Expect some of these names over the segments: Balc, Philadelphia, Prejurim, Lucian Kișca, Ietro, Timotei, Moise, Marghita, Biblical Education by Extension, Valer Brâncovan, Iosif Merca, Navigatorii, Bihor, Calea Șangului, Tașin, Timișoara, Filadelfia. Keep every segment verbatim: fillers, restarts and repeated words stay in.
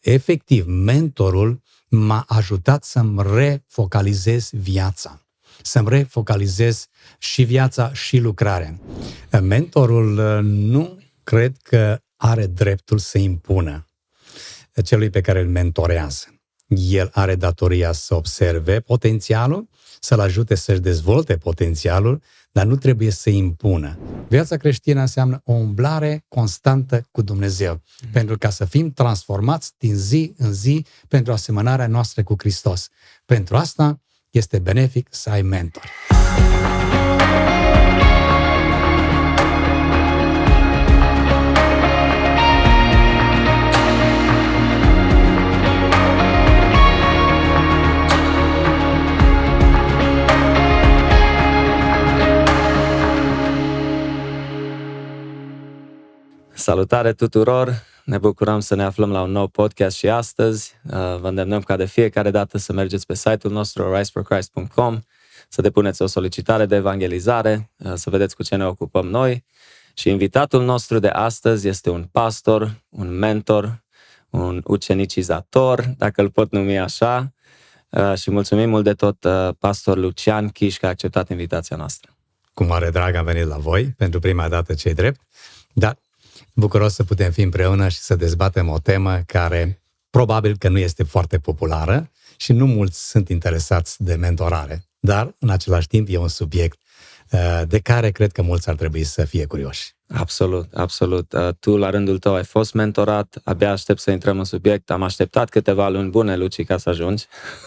efectiv, mentorul m-a ajutat să-mi refocalizez viața. Să-mi refocalizez și viața și lucrarea. Mentorul nu cred că are dreptul să impună celui pe care îl mentorează. El are datoria să observe potențialul, să-l ajute să-și dezvolte potențialul, dar nu trebuie să impună. Viața creștină înseamnă o umblare constantă cu Dumnezeu, mm. pentru ca să fim transformați din zi în zi pentru asemănarea noastră cu Hristos. Pentru asta este benefic să ai mentor. Salutare tuturor! Ne bucurăm să ne aflăm la un nou podcast și astăzi. Vă îndemnăm ca de fiecare dată să mergeți pe site-ul nostru rise for christ dot com, să depuneți o solicitare de evangelizare, să vedeți cu ce ne ocupăm noi. Și invitatul nostru de astăzi este un pastor, un mentor, un ucenicizator, dacă îl pot numi așa. Și mulțumim mult de tot pastor Lucian Kișca că a acceptat invitația noastră. Cu mare drag am venit la voi, pentru prima dată ce-i drept, dar bucuros să putem fi împreună și să dezbatem o temă care probabil că nu este foarte populară și nu mulți sunt interesați de mentorare, dar în același timp e un subiect de care cred că mulți ar trebui să fie curioși. Absolut, absolut. Tu la rândul tău ai fost mentorat, abia aștept să intrăm în subiect. Am așteptat câteva luni bune, Luci, ca să ajungi.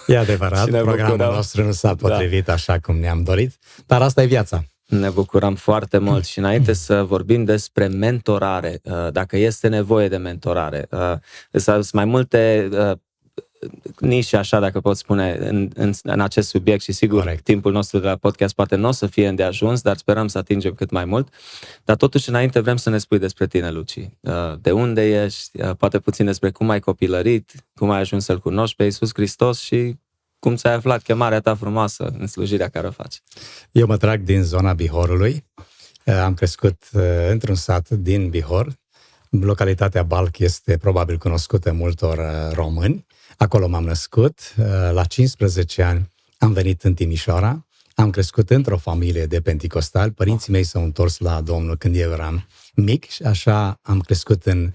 E adevărat, programul nostru nu s-a potrivit da. așa cum ne-am dorit, dar asta e viața. Ne bucurăm foarte mult și înainte să vorbim despre mentorare, dacă este nevoie de mentorare, sunt mai multe nișe, așa dacă pot spune, în, în, în acest subiect și sigur Correct. timpul nostru de la podcast poate nu o să fie îndeajuns, dar sperăm să atingem cât mai mult. Dar totuși înainte vrem să ne spui despre tine, Luci. De unde ești, poate puțin despre cum ai copilărit, cum ai ajuns să-L cunoști pe Iisus Hristos și cum ți-ai aflat chemarea ta frumoasă în slujirea care o faci? Eu mă trag din zona Bihorului. Am crescut într-un sat din Bihor. Localitatea Balc este probabil cunoscută multor români. Acolo m-am născut. La cincisprezece ani am venit în Timișoara. Am crescut într-o familie de penticostali. Părinții mei s-au întors la Domnul când eu eram mic și așa am crescut în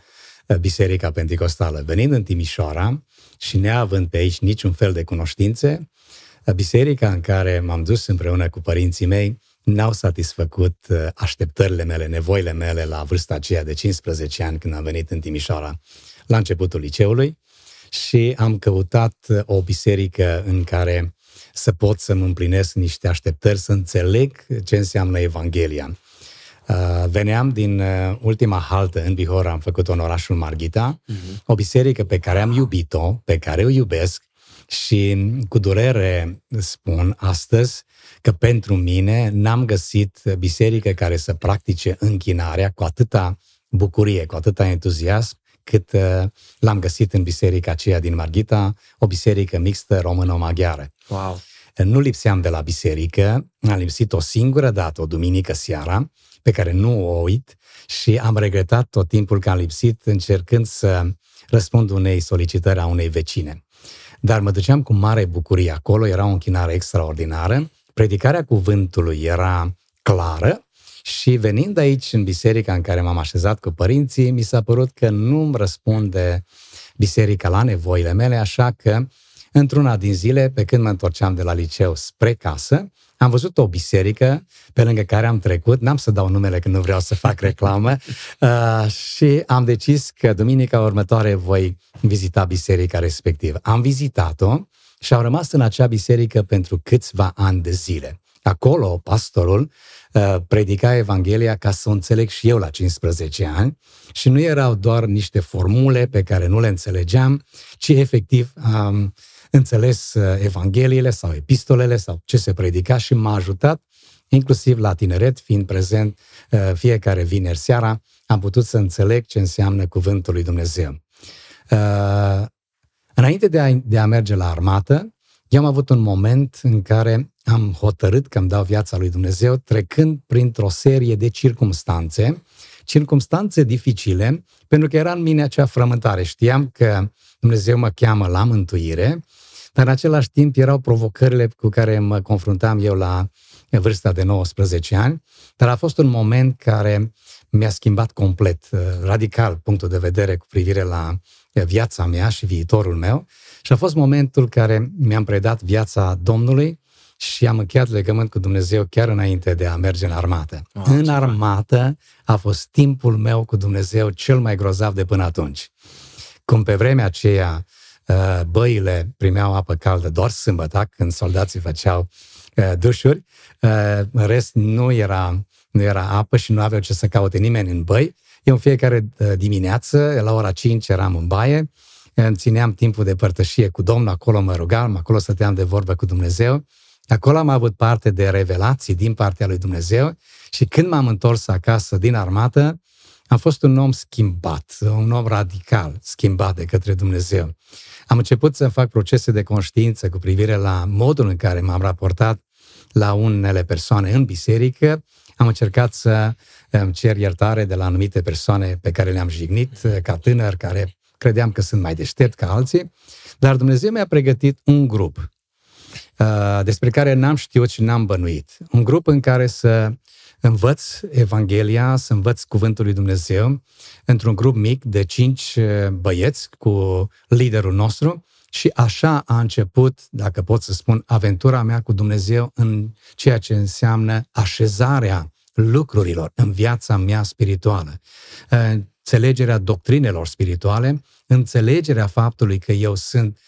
Biserica Penticostală. Venind în Timișoara și neavând pe aici niciun fel de cunoștințe, biserica în care m-am dus împreună cu părinții mei n-au satisfăcut așteptările mele, nevoile mele la vârsta aceea de cincisprezece ani când am venit în Timișoara la începutul liceului și am căutat o biserică în care să pot să-mi împlinesc niște așteptări, să înțeleg ce înseamnă Evanghelia. Veneam din ultima haltă în Bihor, am făcut-o în orașul Marghita, uh-huh. o biserică pe care am iubit-o, pe care o iubesc și cu durere spun astăzi că pentru mine n-am găsit biserică care să practice închinarea cu atâta bucurie, cu atâta entuziasm, cât l-am găsit în biserica aceea din Marghita, o biserică mixtă româno-maghiară. Wow. Nu lipseam de la biserică, am lipsit o singură dată, o duminică seara, pe care nu o uit și am regretat tot timpul că am lipsit încercând să răspund unei solicitări a unei vecine. Dar mă duceam cu mare bucurie acolo, era o închinare extraordinară, predicarea cuvântului era clară și venind aici în biserica în care m-am așezat cu părinții, mi s-a părut că nu-mi răspunde biserica la nevoile mele, așa că într-una din zile, pe când mă întorceam de la liceu spre casă, am văzut o biserică pe lângă care am trecut, n-am să dau numele că nu vreau să fac reclamă, uh, și am decis că duminica următoare voi vizita biserica respectivă. Am vizitat-o și am rămas în acea biserică pentru câțiva ani de zile. Acolo pastorul uh, predica Evanghelia ca să o înțeleg și eu la cincisprezece ani și nu erau doar niște formule pe care nu le înțelegeam, ci efectiv um, înțeles evangheliile sau epistolele sau ce se predica și m-a ajutat, inclusiv la tineret, fiind prezent fiecare vineri seara, am putut să înțeleg ce înseamnă cuvântul lui Dumnezeu. Înainte de a, de a merge la armată, eu am avut un moment în care am hotărât că îmi dau viața lui Dumnezeu trecând printr-o serie de circumstanțe circumstanțe dificile, pentru că era în mine acea frământare. Știam că Dumnezeu mă cheamă la mântuire, dar în același timp erau provocările cu care mă confruntam eu la vârsta de nouăsprezece ani, dar a fost un moment care mi-a schimbat complet, radical, punctul de vedere cu privire la viața mea și viitorul meu și a fost momentul care mi-am predat viața Domnului și am încheiat legământ cu Dumnezeu chiar înainte de a merge în armată. Wow, în armată a fost timpul meu cu Dumnezeu cel mai grozav de până atunci. Cum pe vremea aceea băile primeau apă caldă doar sâmbătă, când soldații făceau dușuri, în rest nu era, nu era apă și nu aveau ce să caute nimeni în băi. Eu în fiecare dimineață, la ora cinci eram în baie, îmi țineam timpul de părtășie cu Domnul, acolo mă rugam, acolo stăteam de vorbă cu Dumnezeu. Acolo am avut parte de revelații din partea lui Dumnezeu și când m-am întors acasă din armată, am fost un om schimbat, un om radical schimbat de către Dumnezeu. Am început să fac procese de conștiință cu privire la modul în care m-am raportat la unele persoane în biserică. Am încercat să îmi cer iertare de la anumite persoane pe care le-am jignit ca tânăr, care credeam că sunt mai deștept ca alții, dar Dumnezeu mi-a pregătit un grup uh, despre care n-am știut și n-am bănuit. Un grup în care să învăț Evanghelia, să învăț Cuvântul lui Dumnezeu, într-un grup mic de cinci băieți cu liderul nostru și așa a început, dacă pot să spun, aventura mea cu Dumnezeu în ceea ce înseamnă așezarea lucrurilor în viața mea spirituală, înțelegerea doctrinelor spirituale, înțelegerea faptului că eu sunt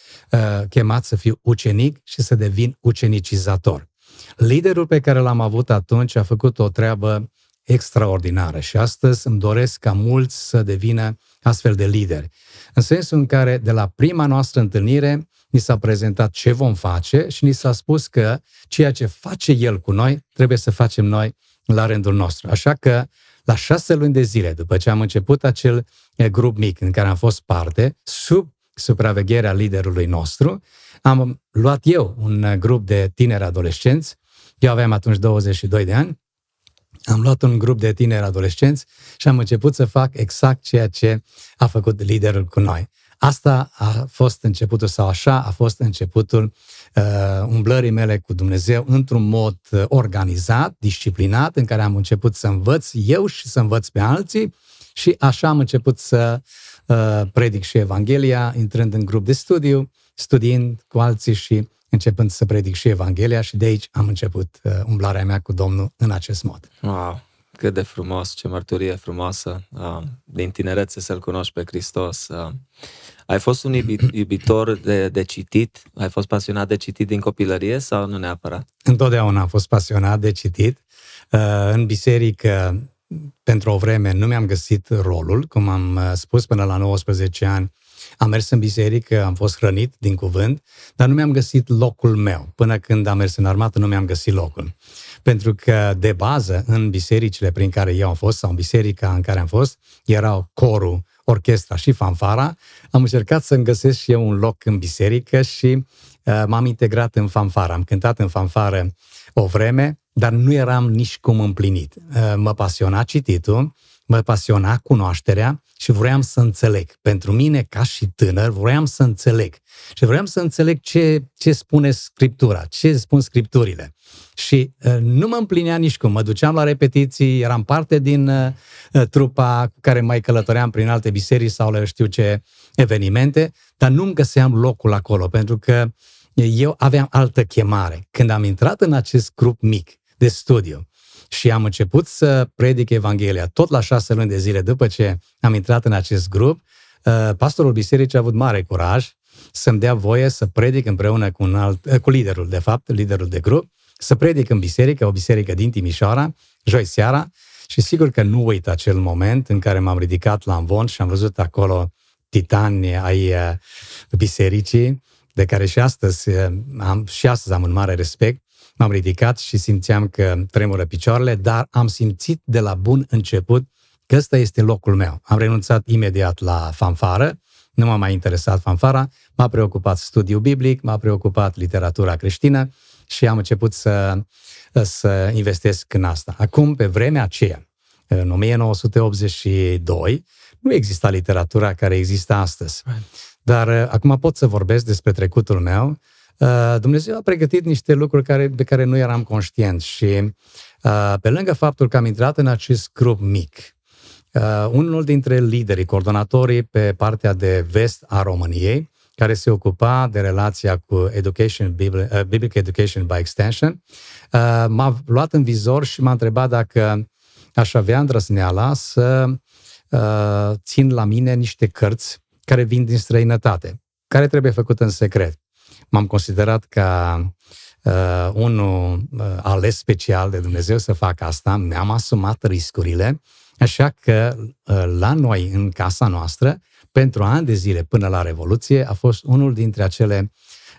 chemat să fiu ucenic și să devin ucenicizator. Liderul pe care l-am avut atunci a făcut o treabă extraordinară și astăzi îmi doresc ca mulți să devină astfel de lideri. În sensul în care de la prima noastră întâlnire ni s-a prezentat ce vom face și ni s-a spus că ceea ce face el cu noi trebuie să facem noi la rândul nostru. Așa că la șase luni de zile după ce am început acel grup mic în care am fost parte, sub supravegherea liderului nostru, am luat eu un grup de tineri adolescenți, eu aveam atunci douăzeci și doi de ani, am luat un grup de tineri adolescenți și am început să fac exact ceea ce a făcut liderul cu noi. Asta a fost începutul, sau așa a fost începutul uh, umblării mele cu Dumnezeu într-un mod organizat, disciplinat, în care am început să învăț eu și să învăț pe alții și așa am început să uh, predic și Evanghelia, intrând în grup de studiu, studiind cu alții și începând să predic și Evanghelia și de aici am început uh, umblarea mea cu Domnul în acest mod. Wow, cât de frumos, ce mărturie frumoasă, uh, din tinerețe să-L cunoști pe Hristos. Uh, ai fost un iubitor de, de citit? Ai fost pasionat de citit din copilărie sau nu neapărat? Întotdeauna am fost pasionat de citit. Uh, în biserică, pentru o vreme, nu mi-am găsit rolul, cum am spus, până la nouăsprezece ani. Am mers în biserică, am fost hrănit din cuvânt, dar nu mi-am găsit locul meu. Până când am mers în armată, nu mi-am găsit locul. Pentru că, de bază, în bisericile prin care eu am fost, sau în biserica în care am fost, erau corul, orchestra și fanfara. Am încercat să-mi găsesc și eu un loc în biserică și uh, m-am integrat în fanfară. Am cântat în fanfară o vreme, dar nu eram nici cum împlinit. Uh, mă pasiona cititul, mă pasiona cunoașterea și vroiam să înțeleg. Pentru mine, ca și tânăr, vroiam să înțeleg. Și vroiam să înțeleg ce, ce spune Scriptura, ce spun Scripturile. Și uh, nu mă împlinea nici cum. Mă duceam la repetiții, eram parte din uh, trupa cu care mai călătoream prin alte biserici sau la știu ce evenimente, dar nu-mi găseam locul acolo, pentru că eu aveam altă chemare. Când am intrat în acest grup mic de studiu, și am început să predic Evanghelia tot la șase luni de zile după ce am intrat în acest grup. Pastorul bisericii a avut mare curaj să-mi dea voie să predic împreună cu, un alt, cu liderul, de fapt, liderul de grup, să predic în biserică, o biserică din Timișoara, joi seara. Și sigur că nu uit acel moment în care m-am ridicat la amvon și am văzut acolo titani ai bisericii, de care și astăzi am, și astăzi am un mare respect. M-am ridicat și simțeam că tremură picioarele, dar am simțit de la bun început că ăsta este locul meu. Am renunțat imediat la fanfară, nu m-a mai interesat fanfara, m-a preocupat studiul biblic, m-a preocupat literatura creștină și am început să, să investesc în asta. Acum, pe vremea aceea, în o mie nouă sute optzeci și doi, nu exista literatura care există astăzi. Dar acum pot să vorbesc despre trecutul meu. Dumnezeu a pregătit niște lucruri care, pe care nu eram conștient și pe lângă faptul că am intrat în acest grup mic, unul dintre liderii, coordonatorii pe partea de vest a României, care se ocupa de relația cu Education, Biblical Education by Extension, m-a luat în vizor și m-a întrebat dacă aș avea îndrăzneala să țin la mine niște cărți care vin din străinătate, care trebuie făcut în secret. M-am considerat ca uh, unul uh, ales special de Dumnezeu să fac asta, mi-am asumat riscurile, așa că uh, la noi, în casa noastră, pentru ani de zile până la Revoluție, a fost unul dintre acele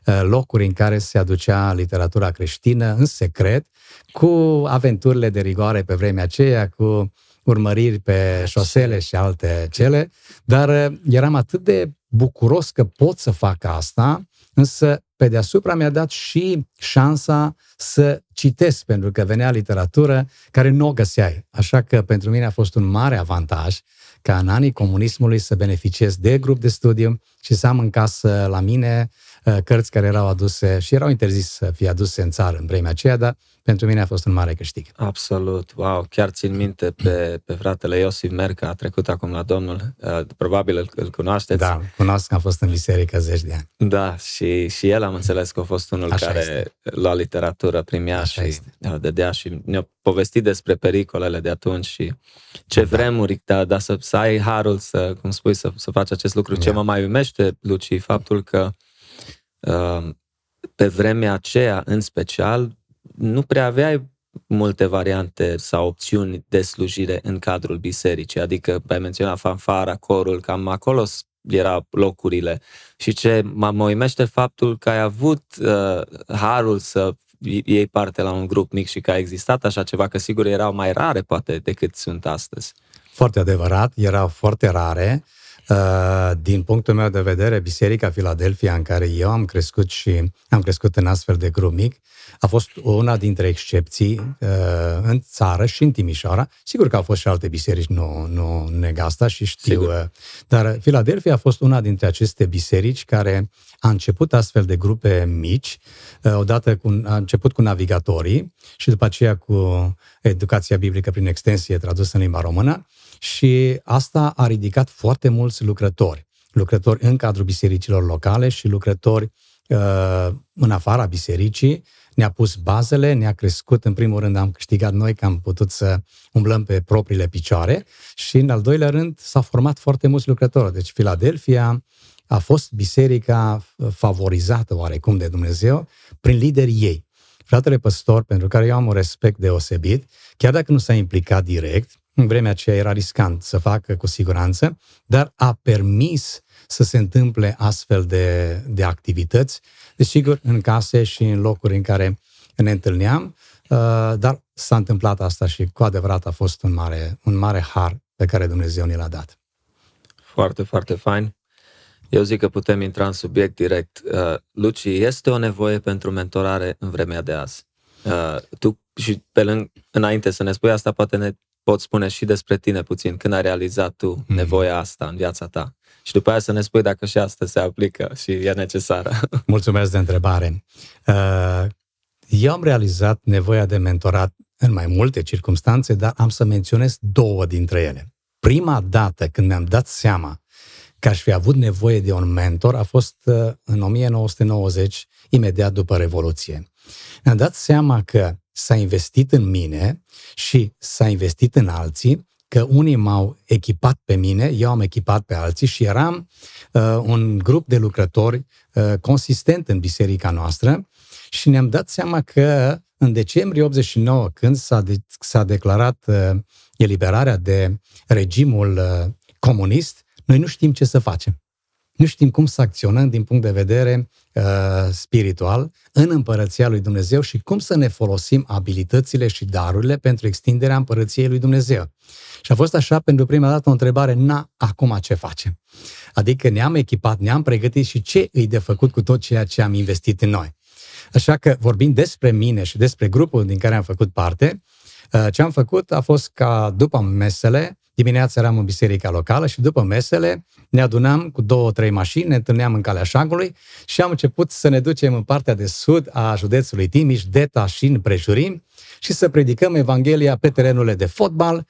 uh, locuri în care se aducea literatura creștină în secret, cu aventurile de rigoare pe vremea aceea, cu urmăriri pe șosele și alte cele, dar uh, eram atât de bucuros că pot să fac asta, însă pe deasupra mi-a dat și șansa să citesc, pentru că venea literatură care nu o găseai. Așa că pentru mine a fost un mare avantaj ca în anii comunismului să beneficiez de grup de studiu și să am în casă la mine cărți care erau aduse și erau interzise să fie aduse în țară în vremea aceea, dar pentru mine a fost un mare câștig. Absolut, wow, chiar țin minte pe, pe fratele Iosif Merca, a trecut acum la Domnul, probabil îl, îl cunoașteți. Da, cunosc, am fost în biserică zeci de ani. Da, și, și el am înțeles că a fost unul Așa care este. lua literatură, primea Așa și este. dădea și ne-a povestit despre pericolele de atunci și ce da. vremuri, dar da, să, să ai harul să, cum spui, să, să faci acest lucru. Da. Ce mă mai uimește, Luci, faptul că pe vremea aceea, în special, nu prea aveai multe variante sau opțiuni de slujire în cadrul bisericii, adică ai menționat fanfara, corul, cam acolo erau locurile. Și ce mă uimește faptul că ai avut uh, harul să iei parte la un grup mic și că a existat așa ceva, că sigur erau mai rare poate decât sunt astăzi. Foarte adevărat, erau foarte rare. Din punctul meu de vedere, Biserica Philadelphia, în care eu am crescut și am crescut în astfel de grup mic, a fost una dintre excepții în țară și în Timișoara. Sigur că au fost și alte biserici, nu, nu neg asta și știu. Sigur. Dar Philadelphia a fost una dintre aceste biserici care a început astfel de grupe mici, odată cu, a început cu Navigatorii și după aceea cu Educația Biblică prin Extensie tradusă în limba română. Și asta a ridicat foarte mulți lucrători, lucrători în cadrul bisericilor locale și lucrători uh, în afara bisericii. Ne-a pus bazele, ne-a crescut, în primul rând am câștigat noi că am putut să umblăm pe propriile picioare și în al doilea rând s-a format foarte mulți lucrători. Deci Filadelfia a fost biserica favorizată oarecum de Dumnezeu prin liderii ei. Fratele păstor, pentru care eu am un respect deosebit, chiar dacă nu s-a implicat direct, în vremea aceea era riscant să facă cu siguranță, dar a permis să se întâmple astfel de, de activități, desigur, în case și în locuri în care ne întâlneam, dar s-a întâmplat asta și cu adevărat a fost un mare, un mare har pe care Dumnezeu ne l-a dat. Foarte, foarte fain. Eu zic că putem intra în subiect direct. Luci, este o nevoie pentru mentorare în vremea de azi? Tu, și pe lângă, înainte să ne spui asta, poate ne poți spune și despre tine puțin, când ai realizat tu nevoia asta în viața ta. Și după aia să ne spui dacă și asta se aplică și e necesară. Mulțumesc de întrebare. Eu am realizat nevoia de mentorat în mai multe circunstanțe, dar am să menționez două dintre ele. Prima dată când mi-am dat seama că aș fi avut nevoie de un mentor a fost în nouăsprezece nouăzeci, imediat după Revoluție. Mi-am dat seama că s-a investit în mine și s-a investit în alții, că unii m-au echipat pe mine, eu am echipat pe alții și eram uh, un grup de lucrători uh, consistent în biserica noastră și ne-am dat seama că în decembrie optzeci și nouă, când s-a, de- s-a declarat uh, eliberarea de regimul uh, comunist, noi nu știm ce să facem. Nu știm cum să acționăm din punct de vedere uh, spiritual în Împărăția lui Dumnezeu și cum să ne folosim abilitățile și darurile pentru extinderea Împărăției lui Dumnezeu. Și a fost așa pentru prima dată o întrebare, na, acum ce facem? Adică ne-am echipat, ne-am pregătit și ce îi de făcut cu tot ceea ce am investit în noi? Așa că vorbind despre mine și despre grupul din care am făcut parte, Ce am făcut a fost ca după mesele, dimineața eram în biserica locală și după mesele ne adunam cu două, trei mașini, ne întâlneam în Calea Șangului și am început să ne ducem în partea de sud a județului Timiș, de Tașin, Prejurim, și să predicăm Evanghelia pe terenurile de fotbal,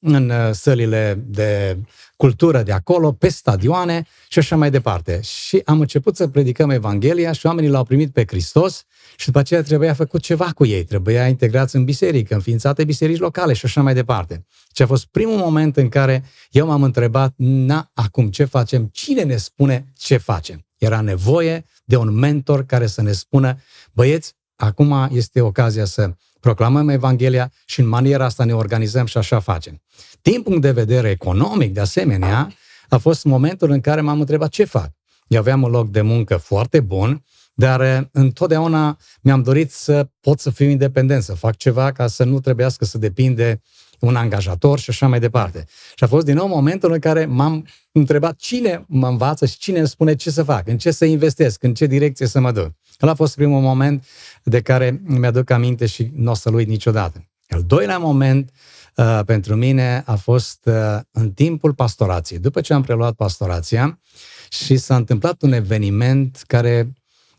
în sălile de cultură de acolo, pe stadioane și așa mai departe. Și am început să predicăm Evanghelia și oamenii l-au primit pe Hristos și după aceea trebuia făcut ceva cu ei, trebuia integrați în biserică, înființate biserici locale și așa mai departe. Și a fost primul moment în care eu m-am întrebat, na, acum ce facem? Cine ne spune ce facem? Era nevoie de un mentor care să ne spună, băieți, acum este ocazia să proclamăm Evanghelia și în maniera asta ne organizăm și așa facem. Din punct de vedere economic, de asemenea, a fost momentul în care m-am întrebat ce fac. Eu aveam un loc de muncă foarte bun, dar întotdeauna mi-am dorit să pot să fiu independent, să fac ceva ca să nu trebuiască să depind de un angajator și așa mai departe. Și a fost din nou momentul în care m-am întrebat cine mă învață și cine îmi spune ce să fac, în ce să investesc, în ce direcție să mă duc. Ăla a fost primul moment de care mi-aduc aminte și nu o să-l uit niciodată. Al doilea moment uh, pentru mine a fost uh, în timpul pastorației. După ce am preluat pastorația și s-a întâmplat un eveniment care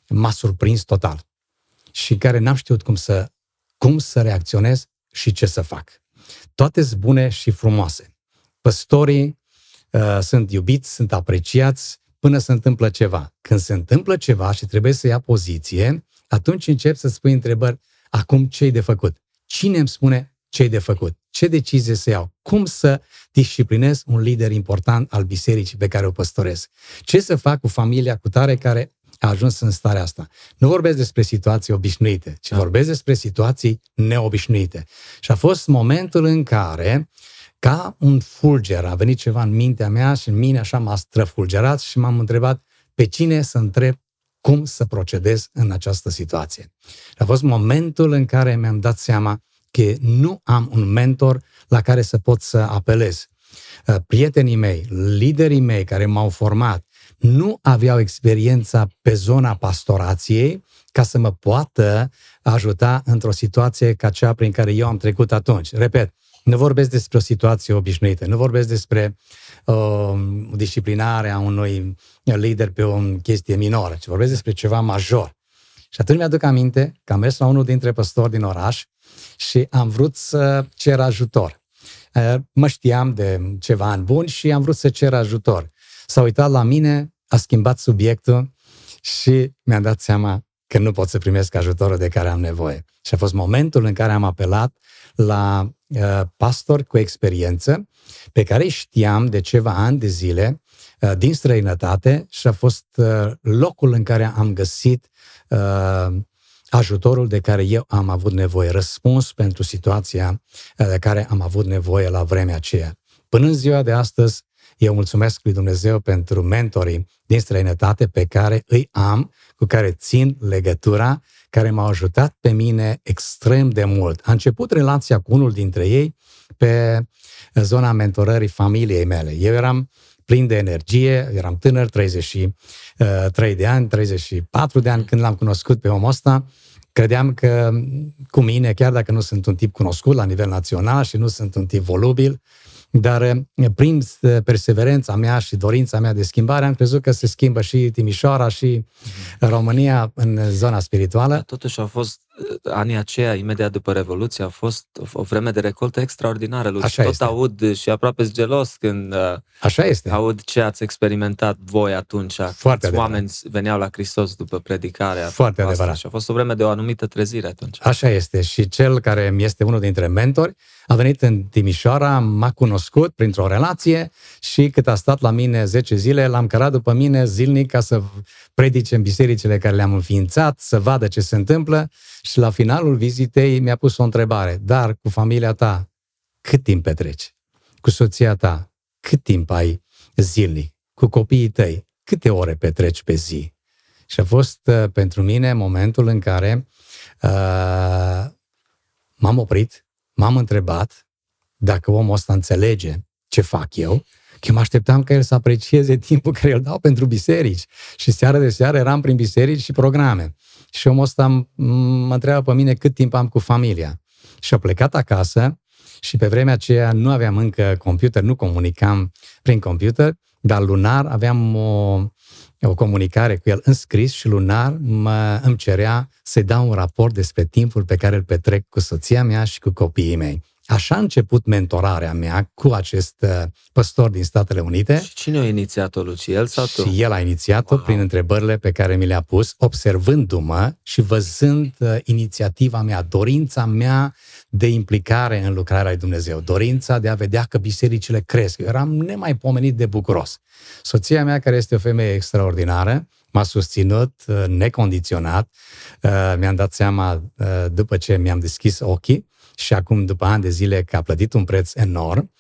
m-a surprins total și care n-am știut cum să, cum să reacționez și ce să fac. Toate sunt bune și frumoase. Păstorii uh, sunt iubiți, sunt apreciați, până se întâmplă ceva. Când se întâmplă ceva și trebuie să ia poziție, atunci începi să-ți pui întrebări, acum ce-i de făcut? Cine îmi spune ce-i de făcut? Ce decizie să iau? Cum să disciplinez un lider important al bisericii pe care o păstorez? Ce să fac cu familia cu tare care a ajuns în starea asta? Nu vorbesc despre situații obișnuite, ci vorbesc despre situații neobișnuite. Și a fost momentul în care, ca un fulger, a venit ceva în mintea mea și în mine așa m-a străfulgerat și m-am întrebat pe cine să întreb cum să procedez în această situație. A fost momentul în care mi-am dat seama că nu am un mentor la care să pot să apelez. Prietenii mei, liderii mei care m-au format, nu aveau experiența pe zona pastorației ca să mă poată ajuta într-o situație ca cea prin care eu am trecut atunci. Repet, nu vorbesc despre o situație obișnuită, nu vorbesc despre uh, disciplinarea unui lider pe o chestie minoră, ci vorbesc despre ceva major. Și atunci mi-aduc aminte că am mers la unul dintre păstori din oraș și am vrut să cer ajutor. Uh, mă știam de ceva ani buni și am vrut să cer ajutor. S-a uitat la mine, a schimbat subiectul și mi-a dat seama că nu pot să primesc ajutorul de care am nevoie. Și a fost momentul în care am apelat la uh, pastori cu experiență, pe care îi știam de ceva ani de zile, uh, din străinătate, și a fost uh, locul în care am găsit uh, ajutorul de care eu am avut nevoie, răspuns pentru situația uh, de care am avut nevoie la vremea aceea. Până în ziua de astăzi, eu mulțumesc lui Dumnezeu pentru mentorii din străinătate pe care îi am, cu care țin legătura, care m-au ajutat pe mine extrem de mult. A început relația cu unul dintre ei pe zona mentorării familiei mele. Eu eram plin de energie, eram tânăr, treizeci și trei de ani, treizeci și patru de ani, când l-am cunoscut pe omul ăsta. Credeam că cu mine, chiar dacă nu sunt un tip cunoscut la nivel național și nu sunt un tip volubil, dar prin perseverența mea și dorința mea de schimbare, am crezut că se schimbă și Timișoara și România în zona spirituală. Dar totuși a fost, anii aceia, imediat după Revoluție, a fost o vreme de recoltă extraordinară. Luci, tot este. Aud și aproape-s gelos când Așa este. aud ce ați experimentat voi atunci. Foarte oameni veneau la Hristos după predicarea. Foarte adevărat. Și a fost o vreme de o anumită trezire atunci. Așa este. Și cel care este unul dintre mentori a venit în Timișoara, m-a cunoscut printr-o relație și cât a stat la mine zece zile, l-am cărat după mine zilnic ca să predice în bisericile care le-am înființat, să vadă ce se întâmplă. Și la finalul vizitei mi-a pus o întrebare. Dar cu familia ta, cât timp petreci? Cu soția ta, cât timp ai zilnic? Cu copiii tăi, câte ore petreci pe zi? Și a fost uh, pentru mine momentul în care uh, m-am oprit, m-am întrebat dacă omul ăsta înțelege ce fac eu, că mă așteptam că el să aprecieze timpul care îl dau pentru biserici. Și seară de seară eram prin biserici și programe. Și omul ăsta mă întreabă pe mine cât timp am cu familia. Și a plecat acasă și pe vremea aceea nu aveam încă computer, nu comunicam prin computer, dar lunar aveam o, o comunicare cu el în scris și lunar mă, îmi cerea să-i dau un raport despre timpul pe care îl petrec cu soția mea și cu copiii mei. Așa a început mentorarea mea cu acest păstor din Statele Unite. Și cine a inițiat-o, Luci, el sau tu? Și el a inițiat-o wow. prin întrebările pe care mi le-a pus, observându-mă și văzând uh, inițiativa mea, dorința mea de implicare în lucrarea lui Dumnezeu, dorința de a vedea că bisericile cresc. Eu eram nemaipomenit de bucuros. Soția mea, care este o femeie extraordinară, m-a susținut uh, necondiționat. Uh, mi-am dat seama uh, după ce mi-am deschis ochii, și acum, după ani de zile, că a plătit un preț enorm.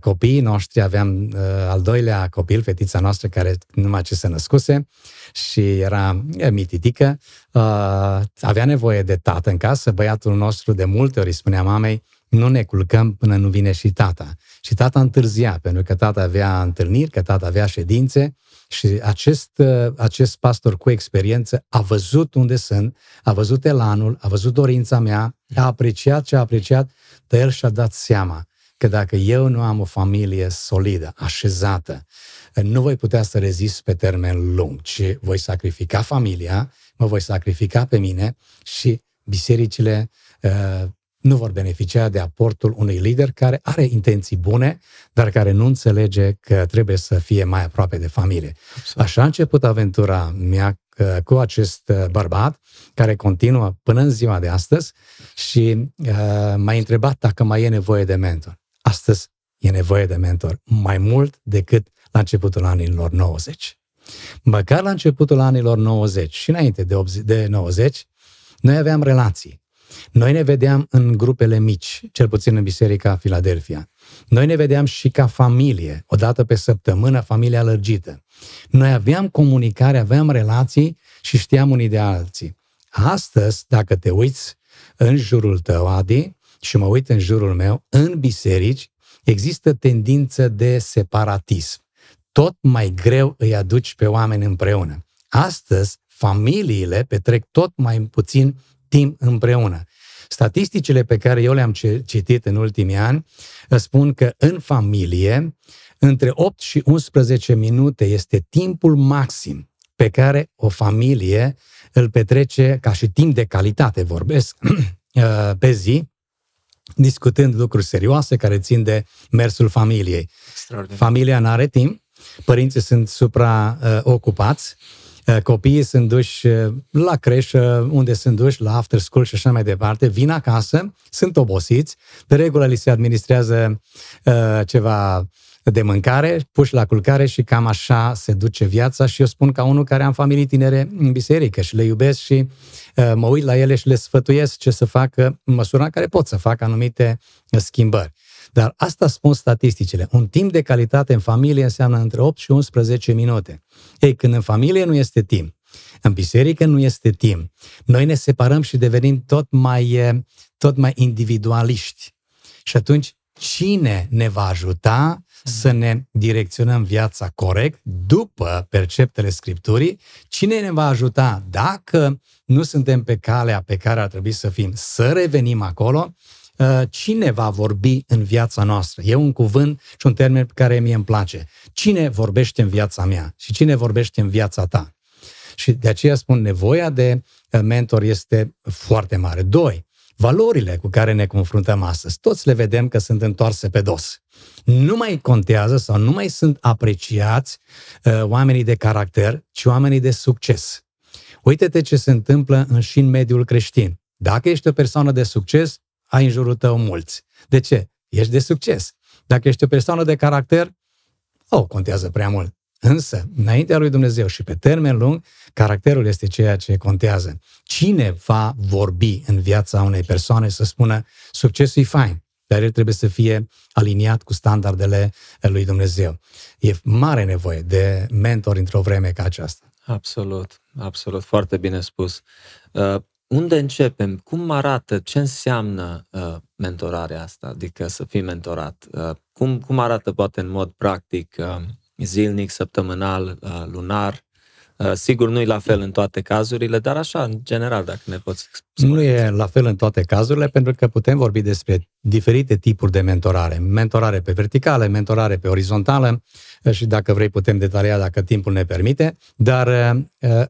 Copiii noștri, aveam al doilea copil, fetița noastră, care numai ce se născuse și era mititică, avea nevoie de tată în casă. Băiatul nostru de multe ori spunea mamei, nu ne culcăm până nu vine și tata. Și tata întârzia, pentru că tata avea întâlniri, că tata avea ședințe și acest, acest pastor cu experiență a văzut unde sunt, a văzut elanul, a văzut dorința mea, a apreciat ce a apreciat, dar el și-a dat seama că dacă eu nu am o familie solidă, așezată, nu voi putea să rezist pe termen lung, ci voi sacrifica familia, mă voi sacrifica pe mine și bisericile uh, nu vor beneficia de aportul unui lider care are intenții bune, dar care nu înțelege că trebuie să fie mai aproape de familie. Absolut. Așa a început aventura mea cu acest bărbat, care continuă până în ziua de astăzi și uh, m-a întrebat dacă mai e nevoie de mentor. Astăzi e nevoie de mentor mai mult decât la începutul anilor nouăzeci. Măcar la începutul anilor nouăzeci și înainte de, optzeci, de nouăzeci, noi aveam relații. Noi ne vedeam în grupele mici, cel puțin în biserica Filadelfia. Noi ne vedeam și ca familie, o dată pe săptămână, familia lărgită. Noi aveam comunicare, aveam relații și știam unii de alții. Astăzi, dacă te uiți în jurul tău, Adi, și mă uit în jurul meu, în biserici, există tendință de separatism. Tot mai greu îi aduci pe oameni împreună. Astăzi, familiile petrec tot mai puțin timp împreună. Statisticile pe care eu le-am citit în ultimii ani spun că în familie între opt și unsprezece minute este timpul maxim pe care o familie îl petrece ca și timp de calitate, vorbesc, pe zi, discutând lucruri serioase care țin de mersul familiei. Familia nu are timp, părinții sunt supraocupați, copiii sunt duși la creșă, unde sunt duși, la after school și așa mai departe, vin acasă, sunt obosiți, de regulă li se administrează uh, ceva de mâncare, puși la culcare și cam așa se duce viața și eu spun ca unul care am familii tinere în biserică și le iubesc și uh, mă uit la ele și le sfătuiesc ce să facă în măsura în care pot să facă anumite schimbări. Dar asta spun statisticile. Un timp de calitate în familie înseamnă între opt și unsprezece minute. Ei, când în familie nu este timp, în biserică nu este timp, noi ne separăm și devenim tot mai, tot mai individualiști. Și atunci, cine ne va ajuta să ne direcționăm viața corect după perceptele Scripturii? Cine ne va ajuta dacă nu suntem pe calea pe care ar trebui să fim, să revenim acolo? Cine va vorbi în viața noastră? E un cuvânt și un termen pe care mie îmi place. Cine vorbește în viața mea și cine vorbește în viața ta? Și de aceea spun, nevoia de mentor este foarte mare. Doi, valorile cu care ne confruntăm astăzi, toți le vedem că sunt întoarse pe dos. Nu mai contează sau nu mai sunt apreciați uh, oamenii de caracter, ci oamenii de succes. Uite-te ce se întâmplă în și în mediul creștin. Dacă ești o persoană de succes, ai în jurul tău mulți. De ce? Ești de succes. Dacă ești o persoană de caracter, oh, contează prea mult. Însă, înaintea lui Dumnezeu și pe termen lung, caracterul este ceea ce contează. Cine va vorbi în viața unei persoane să spună succesul e fain, dar el trebuie să fie aliniat cu standardele lui Dumnezeu. E mare nevoie de mentor într-o vreme ca aceasta. Absolut, absolut, foarte bine spus. Uh... Unde începem? Cum arată? Ce înseamnă uh, mentorarea asta? Adică să fii mentorat. Uh, cum, cum arată poate în mod practic, uh, zilnic, săptămânal, uh, lunar, Sigur, nu e la fel în toate cazurile, dar așa, în general, dacă ne poți spune. Nu e la fel în toate cazurile, pentru că putem vorbi despre diferite tipuri de mentorare. Mentorare pe verticală, mentorare pe orizontală și, dacă vrei, putem detalia dacă timpul ne permite. Dar,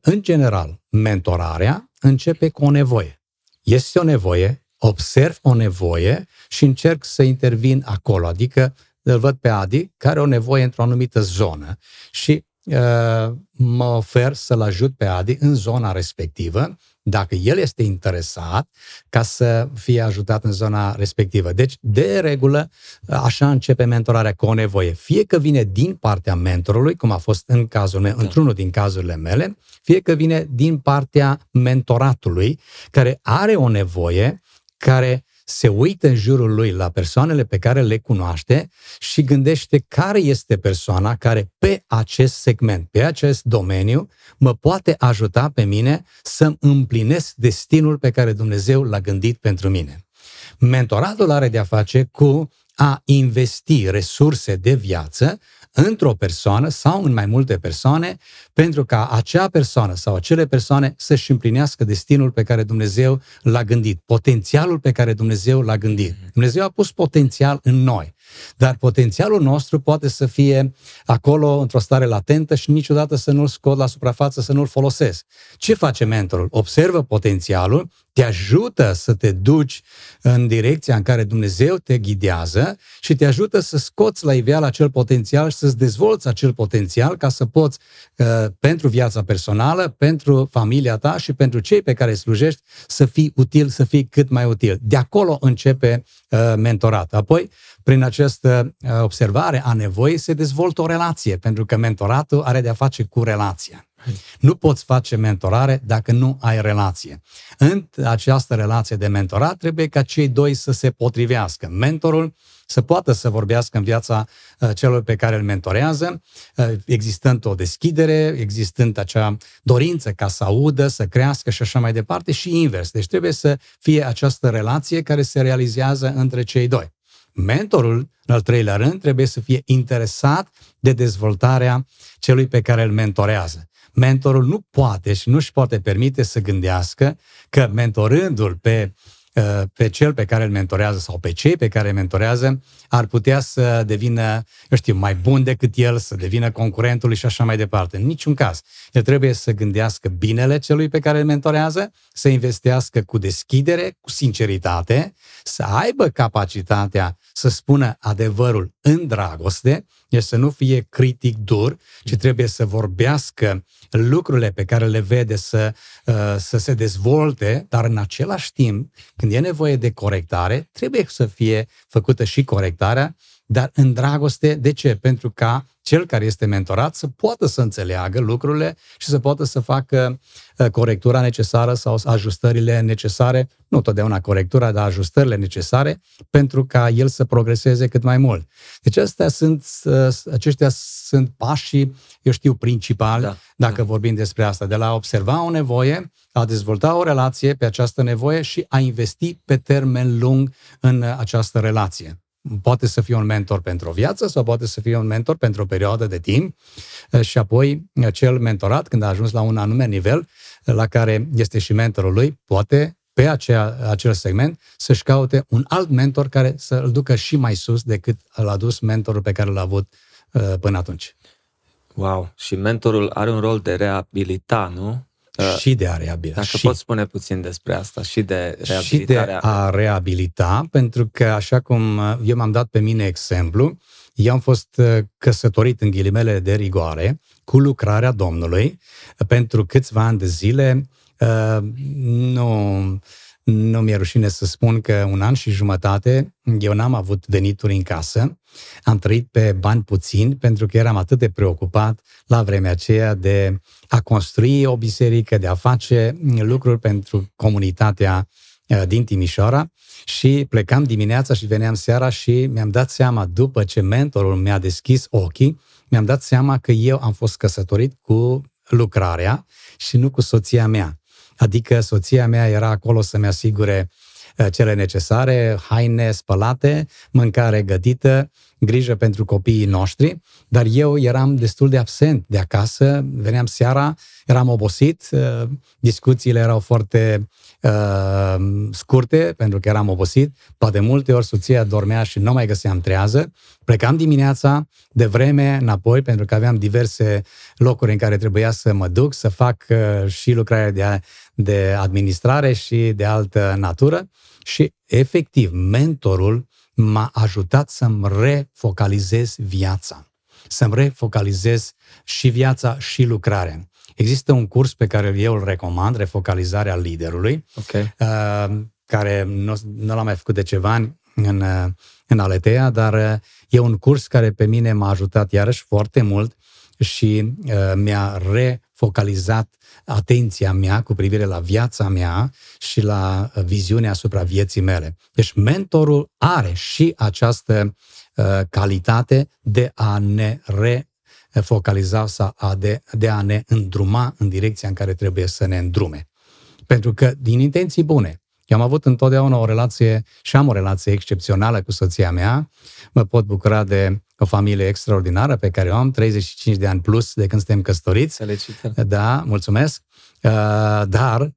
în general, mentorarea începe cu o nevoie. Este o nevoie, observ o nevoie și încerc să intervin acolo. Adică îl văd pe Adi, care are o nevoie într-o anumită zonă și mă ofer să-l ajut pe Adi în zona respectivă, dacă el este interesat, ca să fie ajutat în zona respectivă. Deci, de regulă, așa începe mentorarea, cu o nevoie. Fie că vine din partea mentorului, cum a fost în cazul meu, într-unul din cazurile mele, fie că vine din partea mentoratului, care are o nevoie, care se uită în jurul lui la persoanele pe care le cunoaște și gândește care este persoana care pe acest segment, pe acest domeniu, mă poate ajuta pe mine să-mi împlinesc destinul pe care Dumnezeu l-a gândit pentru mine. Mentoratul are de-a face cu a investi resurse de viață într-o persoană sau în mai multe persoane, pentru ca acea persoană sau acele persoane să-și împlinească destinul pe care Dumnezeu l-a gândit, potențialul pe care Dumnezeu l-a gândit. Dumnezeu a pus potențial în noi, dar potențialul nostru poate să fie acolo într-o stare latentă și niciodată să nu-l scot la suprafață, să nu-l folosesc. Ce face mentorul? Observă potențialul, te ajută să te duci în direcția în care Dumnezeu te ghidează și te ajută să scoți la iveală acel potențial și să-ți dezvolți acel potențial ca să poți, pentru viața personală, pentru familia ta și pentru cei pe care îi slujești, să fii util, să fii cât mai util. De acolo începe mentorat. Apoi, prin această observare a nevoii, se dezvoltă o relație, pentru că mentoratul are de-a face cu relația. Nu poți face mentorare dacă nu ai relație. În această relație de mentorat trebuie ca cei doi să se potrivească. Mentorul să poată să vorbească în viața celor pe care îl mentorează, existând o deschidere, existând acea dorință ca să audă, să crească și așa mai departe, și invers. Deci trebuie să fie această relație care se realizează între cei doi. Mentorul, în al treilea rând, trebuie să fie interesat de dezvoltarea celui pe care îl mentorează. Mentorul nu poate și nu-și poate permite să gândească că mentorându-l pe, pe cel pe care îl mentorează sau pe cei pe care îl mentorează, ar putea să devină, eu știu, mai bun decât el, să devină concurentul și așa mai departe. În niciun caz. El trebuie să gândească binele celui pe care îl mentorează, să investească cu deschidere, cu sinceritate, să aibă capacitatea să spună adevărul în dragoste, deci să nu fie critic dur, ci trebuie să vorbească lucrurile pe care le vede să, să se dezvolte, dar în același timp, când e nevoie de corectare, trebuie să fie făcută și corectarea, dar în dragoste. De ce? Pentru ca cel care este mentorat să poată să înțeleagă lucrurile și să poată să facă corectura necesară sau ajustările necesare, nu totdeauna corectura, dar ajustările necesare, pentru ca el să progreseze cât mai mult. Deci astea sunt, aceștia sunt pașii, eu știu, principali, da, dacă da. vorbim despre asta, de la a observa o nevoie, a dezvolta o relație pe această nevoie și a investi pe termen lung în această relație. Poate să fie un mentor pentru o viață sau poate să fie un mentor pentru o perioadă de timp și apoi cel mentorat, când a ajuns la un anume nivel la care este și mentorul lui, poate pe acea, acel segment să-și caute un alt mentor care să îl ducă și mai sus decât l-a dus mentorul pe care l-a avut uh, până atunci. Wow! Și mentorul are un rol de reabilita, nu? Și de a reabilita. Dacă și, poți spune puțin despre asta, și de reabilitarea. Și de a reabilita, pentru că așa cum eu m-am dat pe mine exemplu, eu am fost căsătorit, în ghilimele de rigoare, cu lucrarea Domnului pentru câțiva ani de zile. Nu, nu mi-e rușine să spun că un an și jumătate eu n-am avut venituri în casă. Am trăit pe bani puțini pentru că eram atât de preocupat la vremea aceea de a construi o biserică, de a face lucruri pentru comunitatea din Timișoara și plecam dimineața și veneam seara și mi-am dat seama, după ce mentorul mi-a deschis ochii, mi-am dat seama că eu am fost căsătorit cu lucrarea și nu cu soția mea. Adică soția mea era acolo să-mi asigure cele necesare, haine spălate, mâncare gătită, grijă pentru copiii noștri, dar eu eram destul de absent de acasă, veneam seara, eram obosit, discuțiile erau foarte uh, scurte pentru că eram obosit, poate multe ori soția dormea și nu mai găseam trează, plecam dimineața de vreme înapoi pentru că aveam diverse locuri în care trebuia să mă duc, să fac uh, și lucrarea de, de administrare și de altă natură și efectiv mentorul m-a ajutat să-mi refocalizez viața, să-mi refocalizez și viața și lucrarea. Există un curs pe care eu îl recomand, Refocalizarea Liderului, okay. uh, care nu, nu l-am mai făcut de ceva ani în, în Aletea, dar uh, e un curs care pe mine m-a ajutat iarăși foarte mult și uh, mi-a refocalizat atenția mea cu privire la viața mea și la viziunea asupra vieții mele. Deci mentorul are și această uh, calitate de a ne refocaliza sau a de, de a ne îndruma în direcția în care trebuie să ne îndrume. Pentru că din intenții bune. Eu am avut întotdeauna o relație și am o relație excepțională cu soția mea. Mă pot bucura de o familie extraordinară pe care o am, treizeci și cinci de ani plus de când suntem căsătoriți. Felicitări. Da, mulțumesc. Dar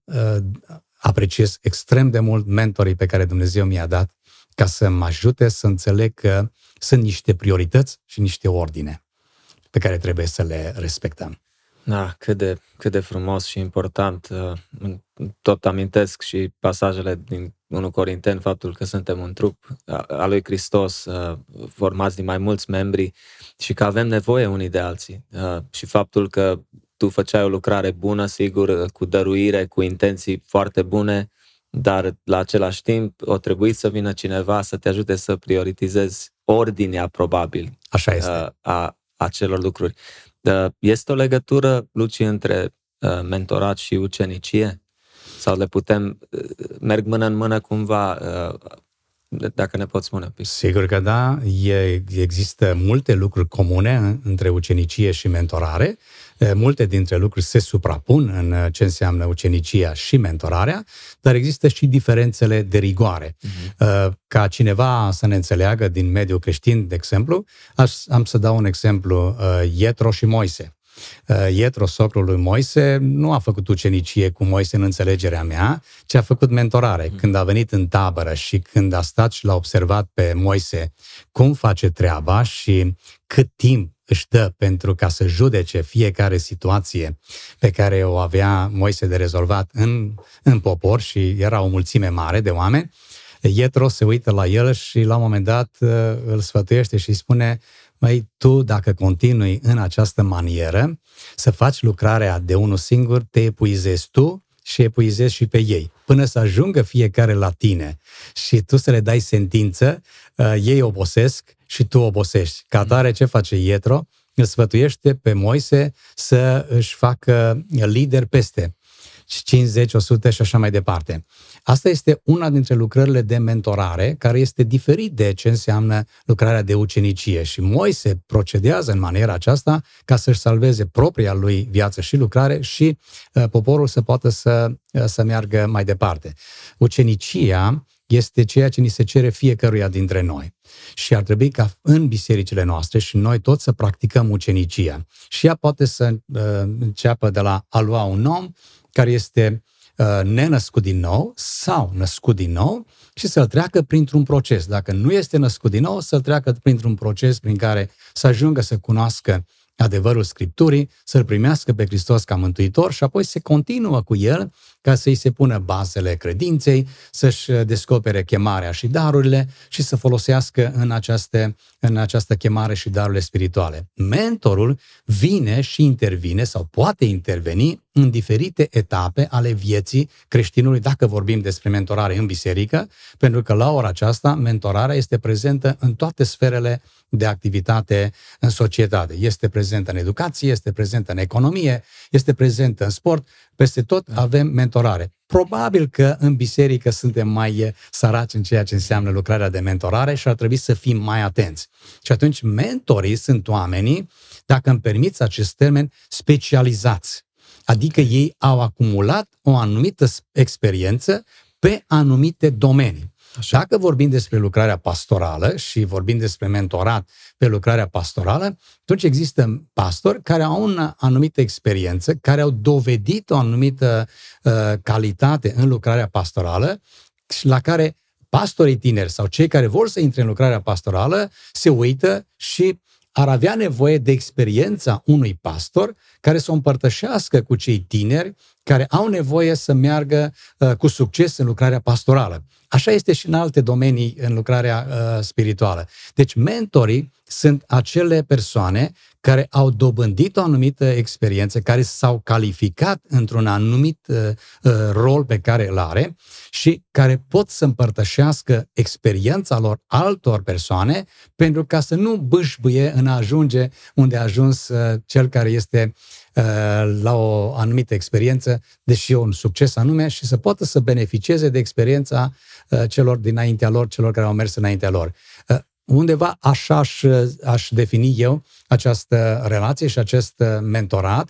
apreciez extrem de mult mentorii pe care Dumnezeu mi-a dat ca să mă ajute să înțeleg că sunt niște priorități și niște ordine pe care trebuie să le respectăm. Da, cât de, cât de frumos și important. Tot amintesc și pasajele din Întâi Corinteni, faptul că suntem un trup al lui Hristos, formați din mai mulți membri și că avem nevoie unii de alții. Și faptul că tu făceai o lucrare bună, sigur, cu dăruire, cu intenții foarte bune, dar la același timp o trebuie să vină cineva să te ajute să prioritizezi ordinea, probabil, Așa este. a acelor lucruri. Este o legătură, Luci, între mentorat și ucenicie? Sau le putem, merg mână în mână cumva, dacă ne poți spune. Sigur că da, e, există multe lucruri comune între ucenicie și mentorare, multe dintre lucruri se suprapun în ce înseamnă ucenicia și mentorarea, dar există și diferențele de rigoare. Uh-huh. Ca cineva să ne înțeleagă din mediul creștin, de exemplu, am să dau un exemplu, Ietro și Moise. Ietro, socrul lui Moise, nu a făcut ucenicie cu Moise în înțelegerea mea, ci a făcut mentorare. Când a venit în tabără și când a stat și l-a observat pe Moise cum face treaba și cât timp își dă pentru ca să judece fiecare situație pe care o avea Moise de rezolvat în, în popor, și era o mulțime mare de oameni, Ietro se uită la el și la un moment dat îl sfătuiește și îi spune: măi, tu dacă continui în această manieră să faci lucrarea de unul singur, te epuizezi tu și epuizezi și pe ei. Până să ajungă fiecare la tine și tu să le dai sentință, uh, ei obosesc și tu obosești. Ca atare, ce face Ietro? Îl sfătuiește pe Moise să își facă lider peste cincizeci, o sută și așa mai departe. Asta este una dintre lucrările de mentorare care este diferit de ce înseamnă lucrarea de ucenicie și Moise procedează în maniera aceasta ca să-și salveze propria lui viață și lucrare și uh, poporul să poată să, uh, să meargă mai departe. Ucenicia este ceea ce ni se cere fiecăruia dintre noi. Și ar trebui ca în bisericile noastre și noi toți să practicăm ucenicia. Și ea poate să uh, înceapă de la a lua un om care este uh, nenăscut din nou sau născut din nou și să-l treacă printr-un proces. Dacă nu este născut din nou, să-l treacă printr-un proces prin care să ajungă să cunoască adevărul Scripturii, să-L primească pe Hristos ca Mântuitor și apoi se continuă cu El ca să-i se pună bazele credinței, să-și descopere chemarea și darurile și să folosească în, aceaste, în această chemare și darurile spirituale. Mentorul vine și intervine sau poate interveni în diferite etape ale vieții creștinului, dacă vorbim despre mentorare în biserică, pentru că la ora aceasta mentorarea este prezentă în toate sferele de activitate în societate. Este prezentă în educație, este prezentă în economie, este prezentă în sport, peste tot avem mentorare. Probabil că în biserică suntem mai săraci în ceea ce înseamnă lucrarea de mentorare și ar trebui să fim mai atenți. Și atunci mentorii sunt oamenii, dacă îmi permiți acest termen, specializați. Adică ei au acumulat o anumită experiență pe anumite domenii. Așa. Dacă vorbim despre lucrarea pastorală și vorbim despre mentorat pe lucrarea pastorală, atunci există pastori care au o anumită experiență, care au dovedit o anumită uh, calitate în lucrarea pastorală și la care pastorii tineri sau cei care vor să intre în lucrarea pastorală se uită și ar avea nevoie de experiența unui pastor care să o împărtășească cu cei tineri care au nevoie să meargă uh, cu succes în lucrarea pastorală. Așa este și în alte domenii în lucrarea uh, spirituală. Deci mentorii sunt acele persoane care au dobândit o anumită experiență, care s-au calificat într-un anumit uh, uh, rol pe care îl are și care pot să împărtășească experiența lor altor persoane pentru ca să nu bâșbâie în a ajunge unde a ajuns uh, cel care este la o anumită experiență, deși e un succes anume, și să poată să beneficieze de experiența celor dinaintea lor, celor care au mers înaintea lor. Undeva așa aș, aș defini eu această relație și acest mentorat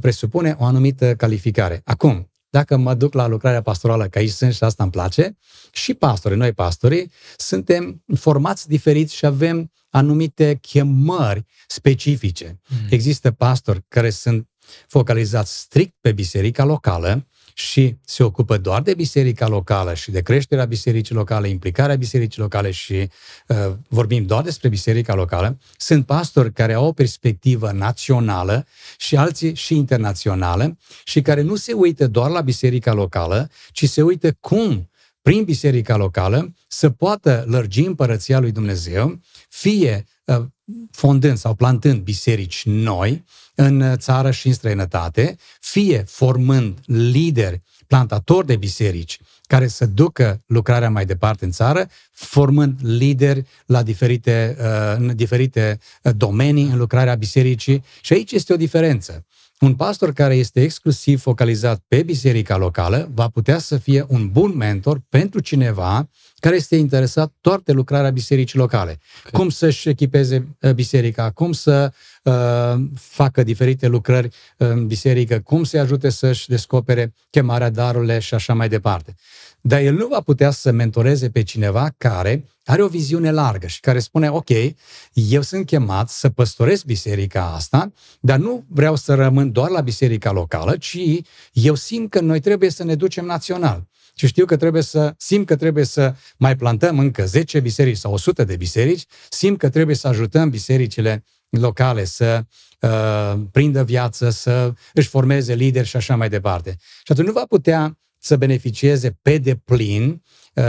presupune o anumită calificare. Acum, dacă mă duc la lucrarea pastorală, că aici sunt și asta îmi place, și pastorii, noi pastorii, suntem formați diferiți și avem anumite chemări specifice. Mm. Există pastori care sunt focalizați strict pe biserica locală și se ocupă doar de biserica locală și de creșterea bisericii locale, implicarea bisericii locale și uh, vorbim doar despre biserica locală. Sunt pastori care au o perspectivă națională și alții și internațională și care nu se uită doar la biserica locală, ci se uită cum prin biserica locală să poată lărgi împărăția lui Dumnezeu, fie uh, fondând sau plantând biserici noi în țară și în străinătate, fie formând lideri, plantatori de biserici care să ducă lucrarea mai departe în țară, formând lideri la diferite, uh, în diferite domenii în lucrarea bisericii. Și aici este o diferență. Un pastor care este exclusiv focalizat pe biserica locală va putea să fie un bun mentor pentru cineva care este interesat doar de lucrarea bisericii locale. Okay. Cum să-și echipeze biserica, cum să uh, facă diferite lucrări în biserică, cum să-i ajute să-și descopere chemarea, darurile și așa mai departe. Dar el nu va putea să mentoreze pe cineva care are o viziune largă și care spune, ok, eu sunt chemat să păstorez biserica asta, dar nu vreau să rămân doar la biserica locală, ci eu simt că noi trebuie să ne ducem național. Și știu că trebuie să, simt că trebuie să mai plantăm încă zece biserici sau o sută de biserici, simt că trebuie să ajutăm bisericile locale să uh, prindă viață, să își formeze lideri și așa mai departe. Și atunci nu va putea să beneficieze pe deplin uh,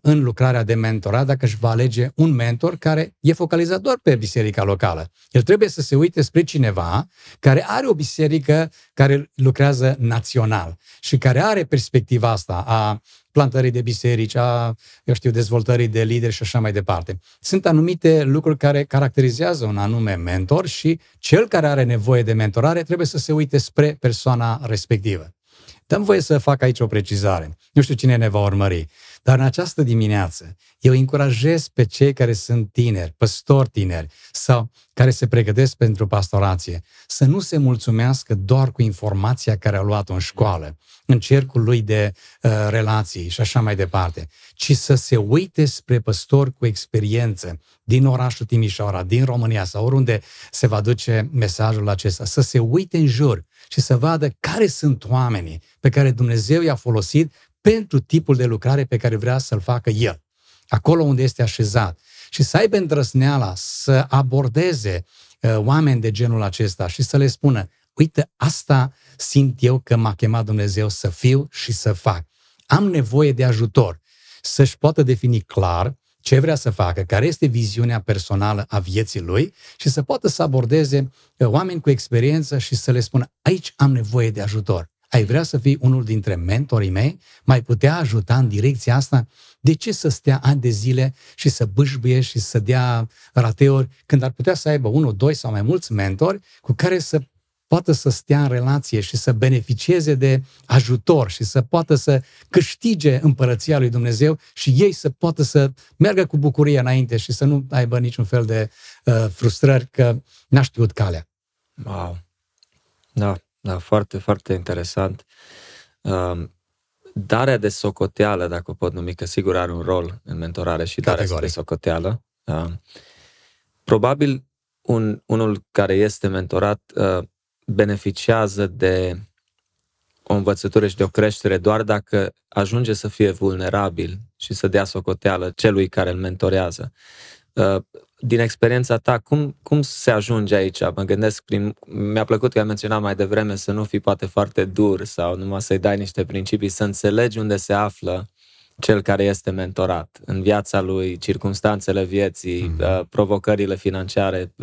în lucrarea de mentorat dacă își va alege un mentor care e focalizat doar pe biserica locală. El trebuie să se uite spre cineva care are o biserică care lucrează național și care are perspectiva asta a plantării de biserici, a, eu știu, dezvoltării de lideri și așa mai departe. Sunt anumite lucruri care caracterizează un anume mentor și cel care are nevoie de mentorare trebuie să se uite spre persoana respectivă. Dăm voie să fac aici o precizare. Nu știu cine ne va urmări, dar în această dimineață eu încurajez pe cei care sunt tineri, păstori tineri sau care se pregătesc pentru pastorație, să nu se mulțumească doar cu informația care a luat-o în școală, în cercul lui de uh, relații și așa mai departe, ci să se uite spre păstori cu experiență din orașul Timișoara, din România sau oriunde se va duce mesajul acesta, să se uite în jur și să vadă care sunt oamenii pe care Dumnezeu i-a folosit pentru tipul de lucrare pe care vrea să-l facă el, acolo unde este așezat. Și să aibă îndrăzneala să abordeze uh, oameni de genul acesta și să le spună, uite, asta simt eu că m-a chemat Dumnezeu să fiu și să fac. Am nevoie de ajutor. Să-și poată defini clar ce vrea să facă, care este viziunea personală a vieții lui și să poată să abordeze oameni cu experiență și să le spună, aici am nevoie de ajutor. Ai vrea să fii unul dintre mentorii mei? M-ai putea ajuta în direcția asta? De ce să stea ani de zile și să bâșbuie și să dea rateuri când ar putea să aibă unul, doi sau mai mulți mentori cu care să poată să stea în relație și să beneficieze de ajutor și să poată să câștige împărăția lui Dumnezeu și ei să poată să meargă cu bucurie înainte și să nu aibă niciun fel de uh, frustrări că n-a știut calea. Wow! Da, da, foarte, foarte interesant. Uh, darea de socoteală, dacă o pot numi, că sigur are un rol în mentorare și darea de socoteală. Uh, probabil un, unul care este mentorat uh, beneficiază de o învățătură și de o creștere doar dacă ajunge să fie vulnerabil și să dea socoteală celui care îl mentorează. Uh, din experiența ta, cum, cum se ajunge aici? Mă gândesc, prin, mi-a plăcut că ai menționat mai devreme să nu fii poate foarte dur sau numai să-i dai niște principii, să înțelegi unde se află cel care este mentorat în viața lui, circumstanțele vieții, mm-hmm. uh, provocările financiare,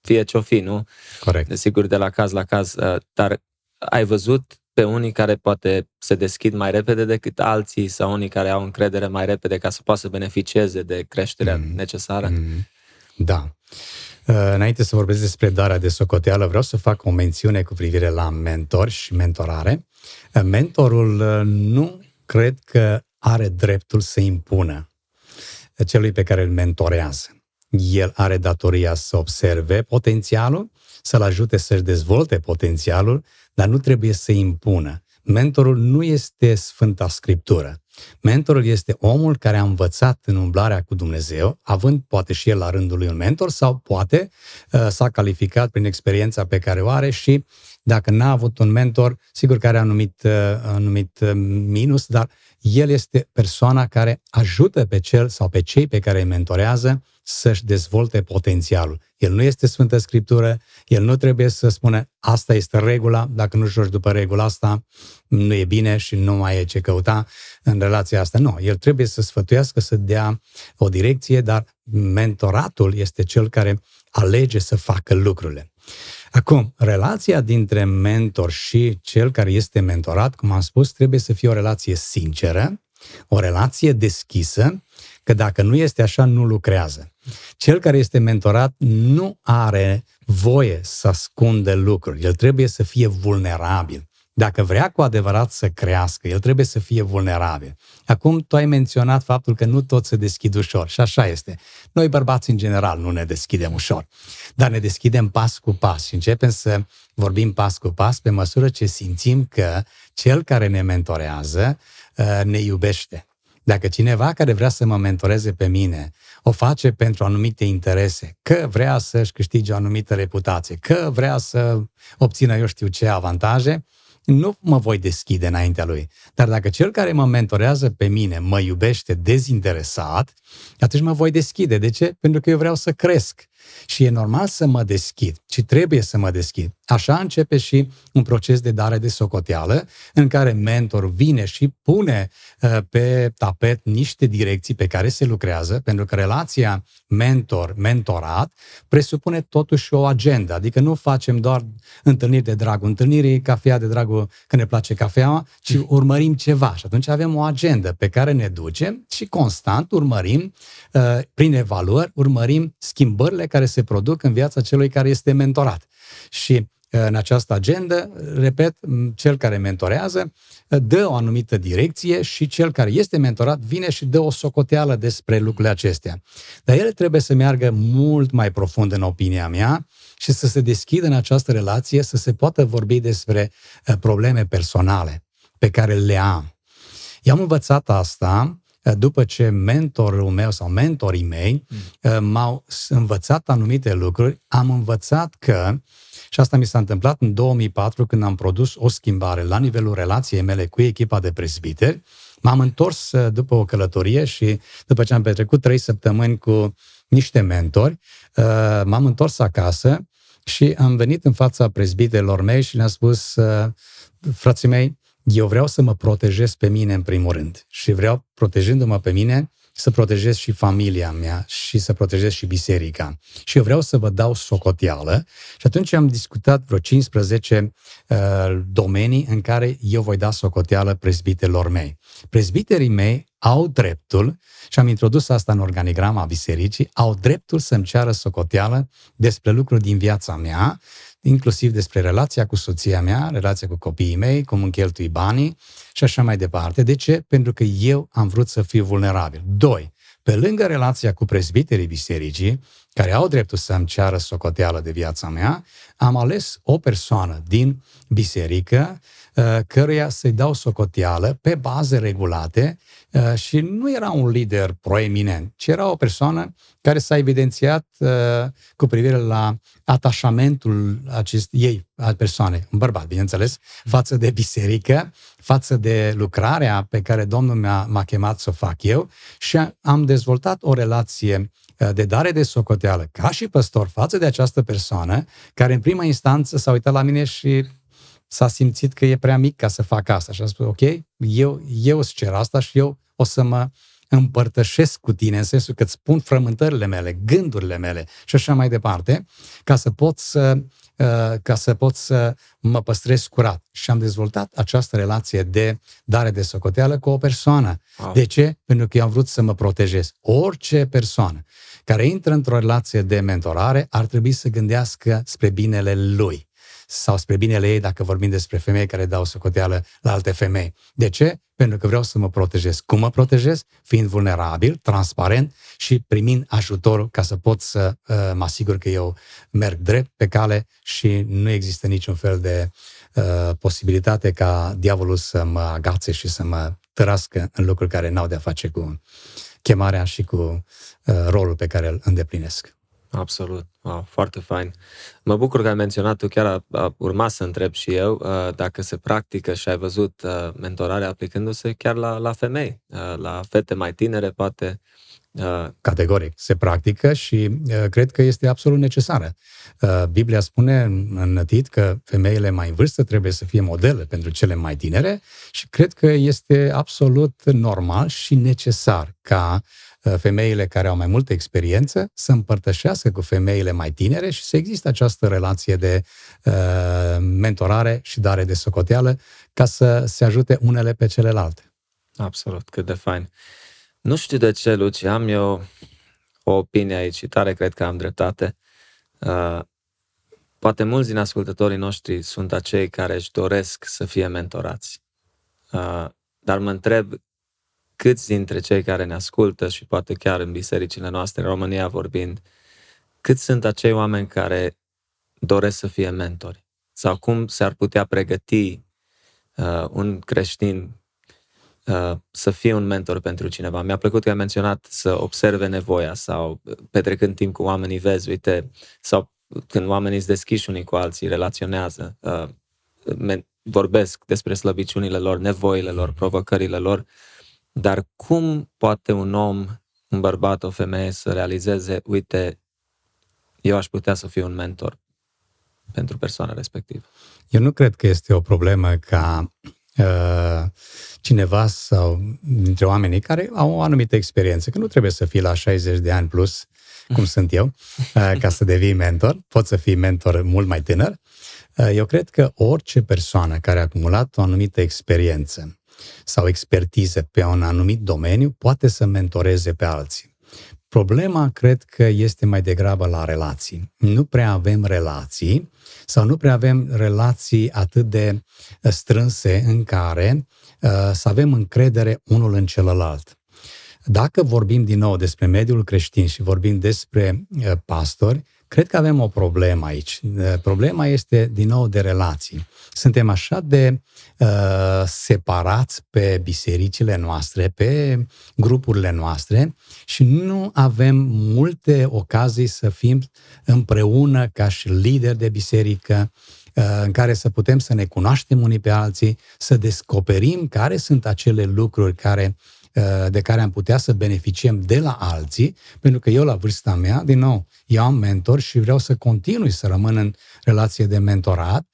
fie ce-o fi, nu? Corect. Desigur, de la caz la caz, uh, dar ai văzut pe unii care poate se deschid mai repede decât alții sau unii care au încredere mai repede ca să poată să beneficieze de creșterea mm-hmm. necesară? Mm-hmm. Da. Înainte să vorbesc despre darea de socoteală, vreau să fac o mențiune cu privire la mentor și mentorare. Mentorul nu cred că are dreptul să impună celui pe care îl mentorează. El are datoria să observe potențialul, să-l ajute să-și dezvolte potențialul, dar nu trebuie să impună. Mentorul nu este Sfânta Scriptură. Mentorul este omul care a învățat în umblarea cu Dumnezeu, având poate și el la rândul lui un mentor sau poate uh, s-a calificat prin experiența pe care o are și dacă n-a avut un mentor, sigur că are anumit, uh, anumit minus, dar el este persoana care ajută pe cel sau pe cei pe care îi mentorează să-și dezvolte potențialul. El nu este Sfântă Scriptură, el nu trebuie să spună asta este regula, dacă nu joci după regula asta, nu e bine și nu mai e ce căuta în relația asta. Nu, el trebuie să sfătuiască, să dea o direcție, dar mentoratul este cel care alege să facă lucrurile. Acum, relația dintre mentor și cel care este mentorat, cum am spus, trebuie să fie o relație sinceră, o relație deschisă, că dacă nu este așa, nu lucrează. Cel care este mentorat nu are voie să ascundă lucruri, el trebuie să fie vulnerabil. Dacă vrea cu adevărat să crească, el trebuie să fie vulnerabil. Acum, tu ai menționat faptul că nu toți se deschid ușor și așa este. Noi bărbați, în general, nu ne deschidem ușor, dar ne deschidem pas cu pas și începem să vorbim pas cu pas pe măsură ce simțim că cel care ne mentorează ne iubește. Dacă cineva care vrea să mă mentoreze pe mine o face pentru anumite interese, că vrea să-și câștige o anumită reputație, că vrea să obțină eu știu ce avantaje, nu mă voi deschide înaintea lui. Dar dacă cel care mă mentorează pe mine mă iubește dezinteresat, atunci mă voi deschide. De ce? Pentru că eu vreau să cresc. Și e normal să mă deschid și trebuie să mă deschid. Așa începe și un proces de dare de socoteală în care mentorul vine și pune pe tapet niște direcții pe care se lucrează, pentru că relația mentor-mentorat presupune totuși o agendă, adică nu facem doar întâlniri de dragul întâlnirii, cafea de dragul că ne place cafeaua, ci urmărim ceva și atunci avem o agendă pe care ne ducem și constant urmărim, prin evaluări, urmărim schimbările care se produc în viața celui care este mentorat. Și în această agendă, repet, cel care mentorează dă o anumită direcție și cel care este mentorat vine și dă o socoteală despre lucrurile acestea. Dar el trebuie să meargă mult mai profund, în opinia mea, și să se deschidă în această relație, să se poată vorbi despre probleme personale pe care le am. I-am învățat asta după ce mentorul meu sau mentorii mei m-au învățat anumite lucruri. Am învățat că, și asta mi s-a întâmplat în două mii patru, când am produs o schimbare la nivelul relației mele cu echipa de prezbiteri, m-am întors după o călătorie și după ce am petrecut trei săptămâni cu niște mentori, m-am întors acasă și am venit în fața prezbiterilor mei și le-am spus: frații mei, eu vreau să mă protejez pe mine în primul rând și vreau, protejându-mă pe mine, să protejez și familia mea și să protejez și biserica. Și eu vreau să vă dau socoteală. Și atunci am discutat vreo cincisprezece uh, domenii în care eu voi da socoteală prezbiterilor mei. Prezbiterii mei au dreptul, și am introdus asta în organigrama bisericii, au dreptul să-mi ceară socoteală despre lucruri din viața mea, inclusiv despre relația cu soția mea, relația cu copiii mei, cum îmi cheltui banii și așa mai departe. De ce? Pentru că eu am vrut să fiu vulnerabil. Doi, pe lângă relația cu prezbiterii bisericii, care au dreptul să-mi ceară socoteală de viața mea, am ales o persoană din biserică căruia să-i dau socoteală pe baze regulate și nu era un lider proeminent, ci era o persoană care s-a evidențiat cu privire la atașamentul ei, a persoanei, un bărbat, bineînțeles, față de biserică, față de lucrarea pe care Domnul mi-a, m-a chemat să o fac eu și am dezvoltat o relație de dare de socoteală ca și păstor față de această persoană care în prima instanță s-a uitat la mine și s-a simțit că e prea mic ca să fac asta și a spus, ok, eu, eu îți cer asta și eu o să mă împărtășesc cu tine în sensul că îți spun frământările mele, gândurile mele și așa mai departe, ca să pot să, ca să, pot să mă păstrez curat. Și am dezvoltat această relație de dare de socoteală cu o persoană. Wow. De ce? Pentru că eu am vrut să mă protejez. Orice persoană care intră într-o relație de mentorare ar trebui să gândească spre binele lui sau spre binele ei, dacă vorbim despre femei care dau socoteală la alte femei. De ce? Pentru că vreau să mă protejez. Cum mă protejez? Fiind vulnerabil, transparent și primind ajutorul ca să pot să uh, mă asigur că eu merg drept pe cale și nu există niciun fel de uh, posibilitate ca diavolul să mă agațe și să mă tărască în lucruri care n-au de-a face cu chemarea și cu uh, rolul pe care îl îndeplinesc. Absolut. Wow, foarte fain. Mă bucur că ai menționat, tu chiar a, a urma să întreb și eu uh, dacă se practică și ai văzut uh, mentorarea aplicându-se chiar la, la femei, uh, la fete mai tinere, poate. Uh... Categoric. Se practică și uh, cred că este absolut necesară. Uh, Biblia spune în Tit că femeile mai în vârstă trebuie să fie modele pentru cele mai tinere și cred că este absolut normal și necesar ca femeile care au mai multă experiență să împărtășească cu femeile mai tinere și să există această relație de uh, mentorare și dare de socoteală ca să se ajute unele pe celelalte. Absolut, cât de fain. Nu știu de ce, Luci, am eu o opinie aici și tare cred că am dreptate. Uh, poate mulți din ascultătorii noștri sunt acei care își doresc să fie mentorați. Uh, dar mă întreb câți dintre cei care ne ascultă și poate chiar în bisericile noastre, în România vorbind, câți sunt acei oameni care doresc să fie mentori? Sau cum s-ar putea pregăti uh, un creștin uh, să fie un mentor pentru cineva? Mi-a plăcut că ai menționat să observe nevoia sau petrecând timp cu oamenii vezi, uite, sau când oamenii se deschiși unii cu alții, relaționează, uh, men- vorbesc despre slăbiciunile lor, nevoile lor, provocările lor. Dar cum poate un om, un bărbat, o femeie să realizeze, uite, eu aș putea să fiu un mentor pentru persoana respectivă? Eu nu cred că este o problemă ca uh, cineva sau dintre oamenii care au o anumită experiență, că nu trebuie să fii la șaizeci de ani plus, cum sunt eu, uh, ca să devii mentor. Poți să fii mentor mult mai tânăr. Uh, eu cred că orice persoană care a acumulat o anumită experiență sau expertiză pe un anumit domeniu, poate să mentoreze pe alții. Problema, cred că, este mai degrabă la relații. Nu prea avem relații sau nu prea avem relații atât de strânse în care uh, să avem încredere unul în celălalt. Dacă vorbim din nou despre mediul creștin și vorbim despre uh, pastori, cred că avem o problemă aici. Problema este, din nou, de relații. Suntem așa de uh, separați pe bisericile noastre, pe grupurile noastre și nu avem multe ocazii să fim împreună ca și lideri de biserică, în care să putem să ne cunoaștem unii pe alții, să descoperim care sunt acele lucruri care, de care am putea să beneficiem de la alții, pentru că eu la vârsta mea, din nou, eu am mentor și vreau să continui să rămân în relație de mentorat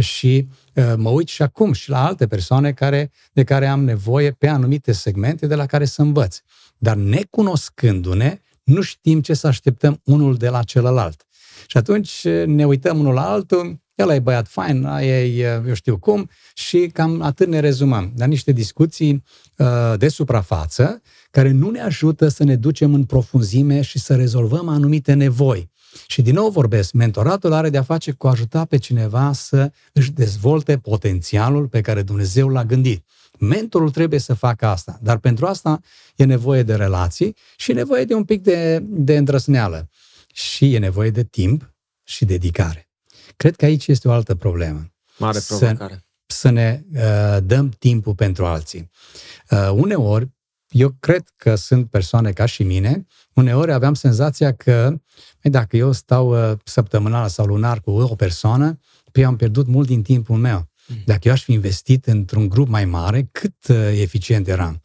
și mă uit și acum și la alte persoane care, de care am nevoie pe anumite segmente de la care să învăț. Dar necunoscându-ne, nu știm ce să așteptăm unul de la celălalt. Și atunci ne uităm unul la altul, ăla e băiat fain, aia e eu știu cum și cam atât ne rezumăm. Dar niște discuții uh, de suprafață care nu ne ajută să ne ducem în profunzime și să rezolvăm anumite nevoi. Și din nou vorbesc, mentoratul are de-a face cu a ajuta pe cineva să își dezvolte potențialul pe care Dumnezeu l-a gândit. Mentorul trebuie să facă asta, dar pentru asta e nevoie de relații și nevoie de un pic de, de îndrăsneală. și e nevoie de timp și dedicare. Cred că aici este o altă problemă. Mare provocare. Să, să ne uh, dăm timpul pentru alții. Uh, uneori, eu cred că sunt persoane ca și mine, uneori aveam senzația că dacă eu stau uh, săptămânal sau lunar cu o persoană, pe am pierdut mult din timpul meu. Dacă eu aș fi investit într-un grup mai mare, cât uh, eficient eram.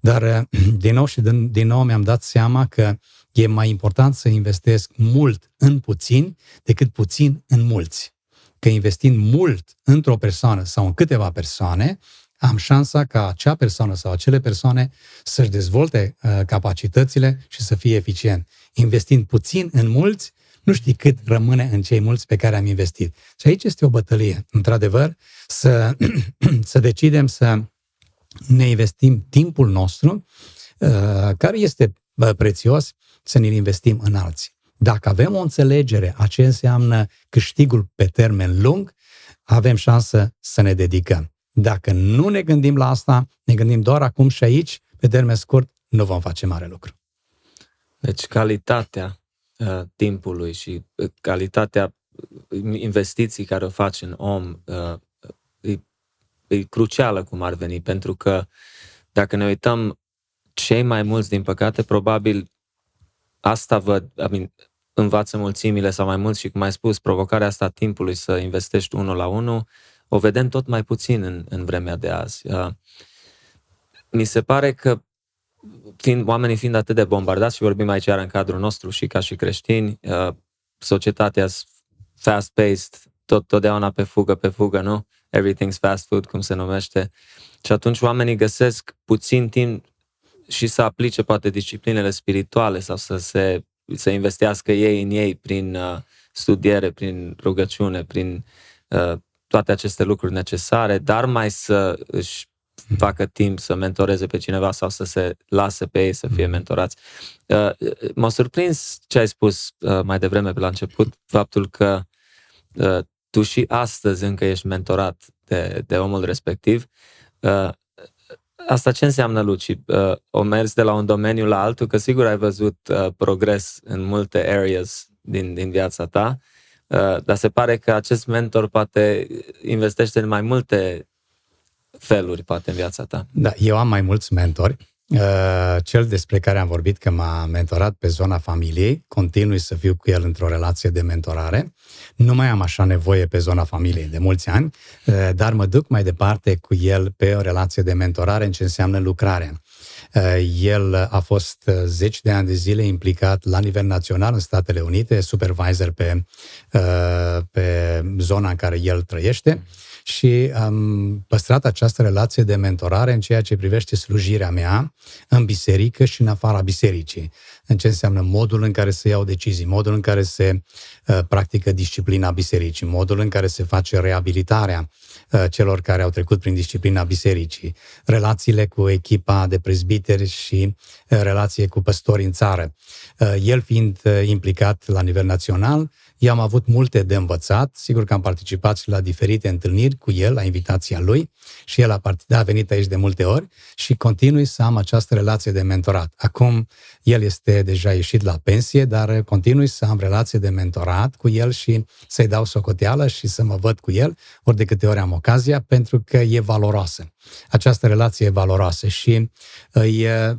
Dar uh, din nou și din, din nou mi-am dat seama că e mai important să investesc mult în puțin decât puțin în mulți. Că investind mult într-o persoană sau în câteva persoane, am șansa ca acea persoană sau acele persoane să-și dezvolte uh, capacitățile și să fie eficient. Investind puțin în mulți, nu știi cât rămâne în cei mulți pe care am investit. Și aici este o bătălie, într-adevăr, să, să decidem să ne investim timpul nostru, uh, care este prețios, să ne investim în alții. Dacă avem o înțelegere a ce înseamnă câștigul pe termen lung, avem șansă să ne dedicăm. Dacă nu ne gândim la asta, ne gândim doar acum și aici, pe termen scurt, nu vom face mare lucru. Deci calitatea uh, timpului și uh, calitatea investiții care o faci în om uh, e, e crucială, cum ar veni, pentru că dacă ne uităm, cei mai mulți, din păcate, probabil asta văd, învață mulțimile sau mai mulți și, cum ai spus, provocarea asta timpului să investești unul la unul, o vedem tot mai puțin în, în vremea de azi. Uh, mi se pare că fiind, oamenii fiind atât de bombardați, și vorbim aici iar în cadrul nostru și ca și creștini, uh, societatea fast-paced, tot, totdeauna pe fugă, pe fugă, nu? Everything's fast food, cum se numește. Și atunci oamenii găsesc puțin timp și să aplice poate disciplinele spirituale sau să se să investească ei în ei prin uh, studiere, prin rugăciune, prin uh, toate aceste lucruri necesare, dar mai să își facă timp să mentoreze pe cineva sau să se lase pe ei să fie mentorați. Uh, m-a surprins ce ai spus uh, mai devreme pe la început, faptul că uh, tu și astăzi încă ești mentorat de, de omul respectiv. Uh, Asta ce înseamnă, Luci? Uh, o mers de la un domeniu la altul, că sigur ai văzut uh, progres în multe areas din, din viața ta, uh, dar se pare că acest mentor poate investește în mai multe feluri, poate, în viața ta. Da, eu am mai mulți mentori. Uh, cel despre care am vorbit, că m-a mentorat pe zona familiei, continui să fiu cu el într-o relație de mentorare. Nu mai am așa nevoie pe zona familiei de mulți ani, uh, dar mă duc mai departe cu el pe o relație de mentorare în ce înseamnă lucrare. Uh, el a fost zeci de ani de zile implicat la nivel național în Statele Unite, supervisor pe, uh, pe zona în care el trăiește. Și am păstrat această relație de mentorare în ceea ce privește slujirea mea în biserică și în afara bisericii. În ce înseamnă modul în care se iau decizii, modul în care se uh, practică disciplina bisericii, modul în care se face reabilitarea uh, celor care au trecut prin disciplina bisericii, relațiile cu echipa de prezbiteri și uh, relație cu păstori în țară. Uh, el fiind uh, implicat la nivel național, i-am avut multe de învățat, sigur că am participat și la diferite întâlniri cu el, la invitația lui, și el a, part- a venit aici de multe ori și continui să am această relație de mentorat. Acum el este deja ieșit la pensie, dar continui să am relație de mentorat cu el și să-i dau socoteală și să mă văd cu el ori de câte ori am ocazia, pentru că e valoroasă. Această relație e valoroasă și,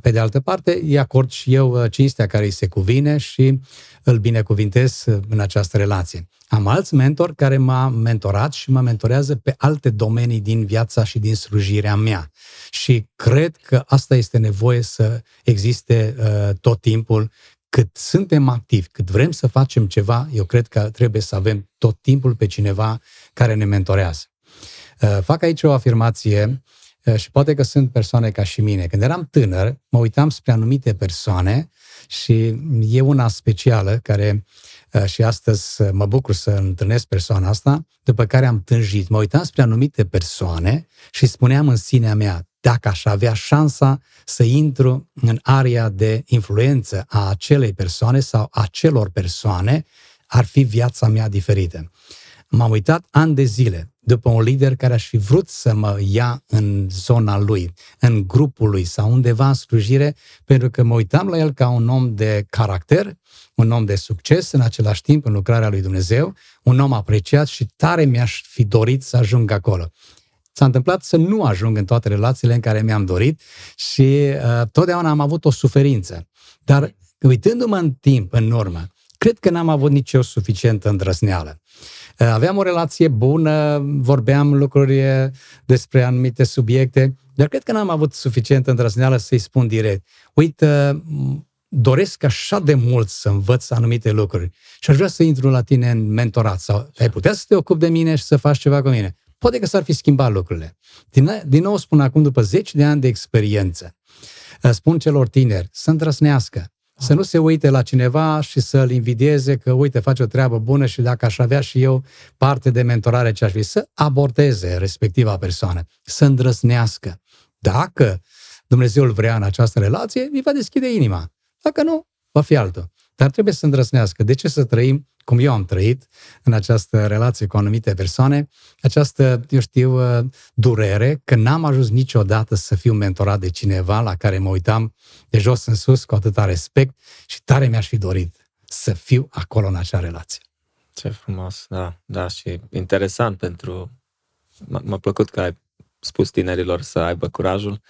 pe de altă parte, îi acord și eu cinstea care îi se cuvine și îl binecuvintez în această relație. Am alți mentori care m-a mentorat și mă mentorează pe alte domenii din viața și din slujirea mea. Și cred că asta este nevoie să existe uh, tot timpul. Cât suntem activi, cât vrem să facem ceva, eu cred că trebuie să avem tot timpul pe cineva care ne mentorează. Uh, fac aici o afirmație uh, și poate că sunt persoane ca și mine. Când eram tânăr, mă uitam spre anumite persoane și e una specială care... și astăzi mă bucur să întâlnesc persoana asta, după care am tânjit. Mă uitam spre anumite persoane și spuneam în sinea mea, dacă aș avea șansa să intru în area de influență a acelei persoane sau a celor persoane, ar fi viața mea diferită. M-am uitat ani de zile, după un lider care aș fi vrut să mă ia în zona lui, în grupul lui sau undeva în slujire, pentru că mă uitam la el ca un om de caracter, un om de succes în același timp în lucrarea lui Dumnezeu, un om apreciat și tare mi-aș fi dorit să ajung acolo. S-a întâmplat să nu ajung în toate relațiile în care mi-am dorit și uh, totdeauna am avut o suferință. Dar uitându-mă în timp, în urmă, cred că n-am avut nici eu suficientă îndrăzneală. Uh, aveam o relație bună, vorbeam lucruri despre anumite subiecte, dar cred că n-am avut suficientă îndrăzneală să-i spun direct. Uite, doresc așa de mult să învăț anumite lucruri și aș vrea să intru la tine în mentorat sau ai putea să te ocupi de mine și să faci ceva cu mine. Poate că s-ar fi schimbat lucrurile. Din, din nou spun acum, după zece de ani de experiență, spun celor tineri să îndrăsnească, să nu se uite la cineva și să-l invidieze că, uite, face o treabă bună și dacă aș avea și eu parte de mentorare ce aș fi, să abordeze respectiva persoană, să îndrăsnească. Dacă Dumnezeu îl vrea în această relație, îi va deschide inima. Dacă nu, va fi altul. Dar trebuie să îndrăsnească. De ce să trăim cum eu am trăit în această relație cu anumite persoane, această, eu știu, durere că n-am ajuns niciodată să fiu mentorat de cineva la care mă uitam de jos în sus cu atâta respect și tare mi-aș fi dorit să fiu acolo în acea relație. Ce frumos, da, da, și interesant pentru... M- m-a plăcut că ai spus tinerilor să aibă curajul.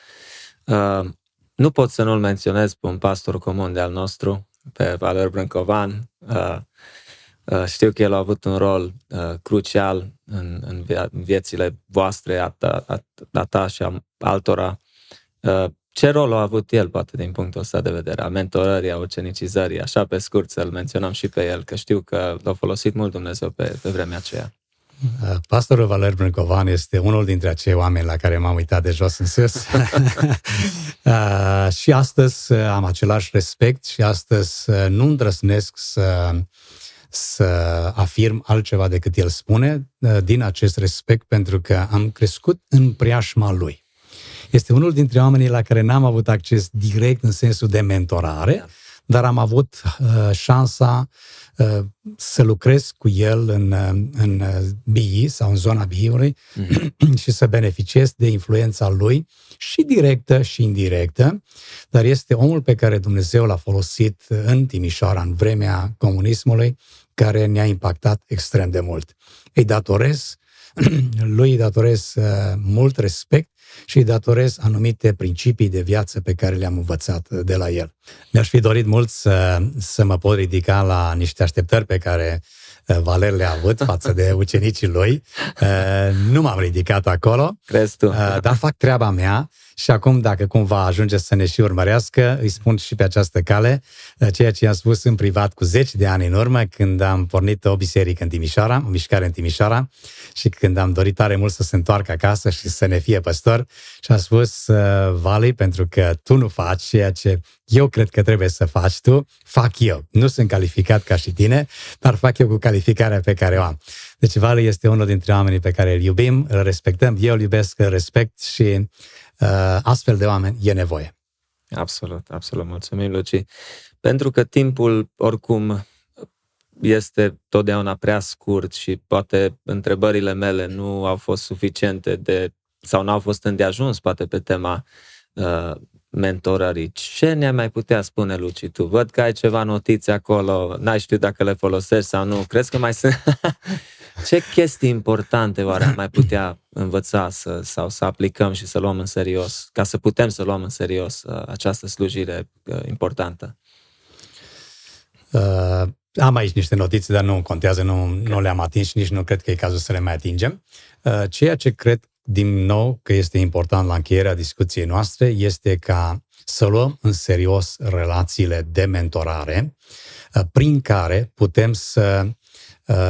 Uh, nu pot să nu-l menționez pe un pastor comun de al nostru, pe Valer Brâncovan. uh, Uh, știu că el a avut un rol uh, crucial în, în, via- în viețile voastre, a ta, a, a ta și a altora. Uh, ce rol a avut el, poate, din punctul ăsta de vedere? A mentorării, a ucenicizării, așa pe scurt să-l menționăm și pe el, că știu că l-a folosit mult Dumnezeu pe, pe vremea aceea. Pastorul Valer Brâncovan este unul dintre acei oameni la care m-am uitat de jos în sus. uh, și astăzi am același respect și astăzi nu îndrăznesc să... să afirm altceva decât el spune, din acest respect, pentru că am crescut în preajma lui. Este unul dintre oamenii la care n-am avut acces direct în sensul de mentorare, dar am avut uh, șansa uh, să lucrez cu el în, în B I sau în zona B I-ului mm. și să beneficiez de influența lui și directă și indirectă, dar este omul pe care Dumnezeu l-a folosit în Timișoara, în vremea comunismului, care ne-a impactat extrem de mult. Îi datorez, lui îi datorez uh, mult respect și îi datorez anumite principii de viață pe care le-am învățat de la el. Mi-aș fi dorit mult să, să mă pot ridica la niște așteptări pe care Valer le-a avut față de ucenicii lui. Nu m-am ridicat acolo, crezi tu? Dar fac treaba mea și acum, dacă cumva ajunge să ne și urmărească, îi spun și pe această cale ceea ce i-am spus în privat cu zece de ani în urmă, când am pornit o biserică în Timișoara, o mișcare în Timișoara, și când am dorit tare mult să se întoarcă acasă și să ne fie păstor, și am spus: Vali, pentru că tu nu faci ceea ce eu cred că trebuie să faci tu, fac eu. Nu sunt calificat ca și tine, dar fac eu cu calificarea pe care o am. Deci Vali este unul dintre oamenii pe care îl iubim, îl respectăm, eu îl iubesc, îl respect și uh, astfel de oameni e nevoie. Absolut, absolut. Mulțumim, Luci. Pentru că timpul, oricum, este totdeauna prea scurt și poate întrebările mele nu au fost suficiente de, sau n-au fost îndeajuns, poate, pe tema uh, mentorării. Ce ne-ai mai putea spune, Luci, tu? Văd că ai ceva notițe acolo, n-ai știut dacă le folosești sau nu. Crezi că mai sunt... Ce chestii importante oare am mai putea învăța să, sau să aplicăm și să luăm în serios, ca să putem să luăm în serios uh, această slujire uh, importantă? Uh, am aici niște notițe, dar nu contează, nu, nu le-am atins și nici nu cred că e cazul să le mai atingem. Uh, ceea ce cred din nou că este important la încheierea discuției noastre este ca să luăm în serios relațiile de mentorare prin care putem să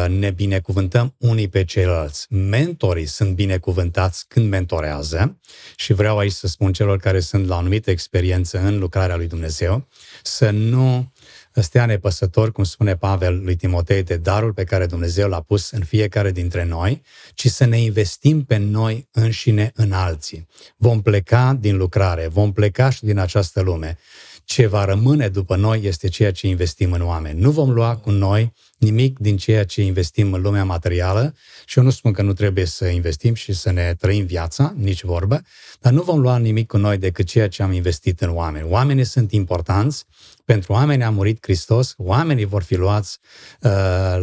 ne binecuvântăm unii pe ceilalți. Mentorii sunt binecuvântați când mentorează și vreau aici să spun celor care sunt la o anumită experiență în lucrarea lui Dumnezeu să nu stea nepăsător, cum spune Pavel lui Timotei, de darul pe care Dumnezeu l-a pus în fiecare dintre noi, ci să ne investim pe noi înșine în alții. Vom pleca din lucrare, vom pleca și din această lume. ce va rămâne după noi este ceea ce investim în oameni. Nu vom lua cu noi nimic din ceea ce investim în lumea materială și eu nu spun că nu trebuie să investim și să ne trăim viața, nici vorbă, dar nu vom lua nimic cu noi decât ceea ce am investit în oameni. Oamenii sunt importanți, pentru oameni a murit Hristos, oamenii vor fi luați uh,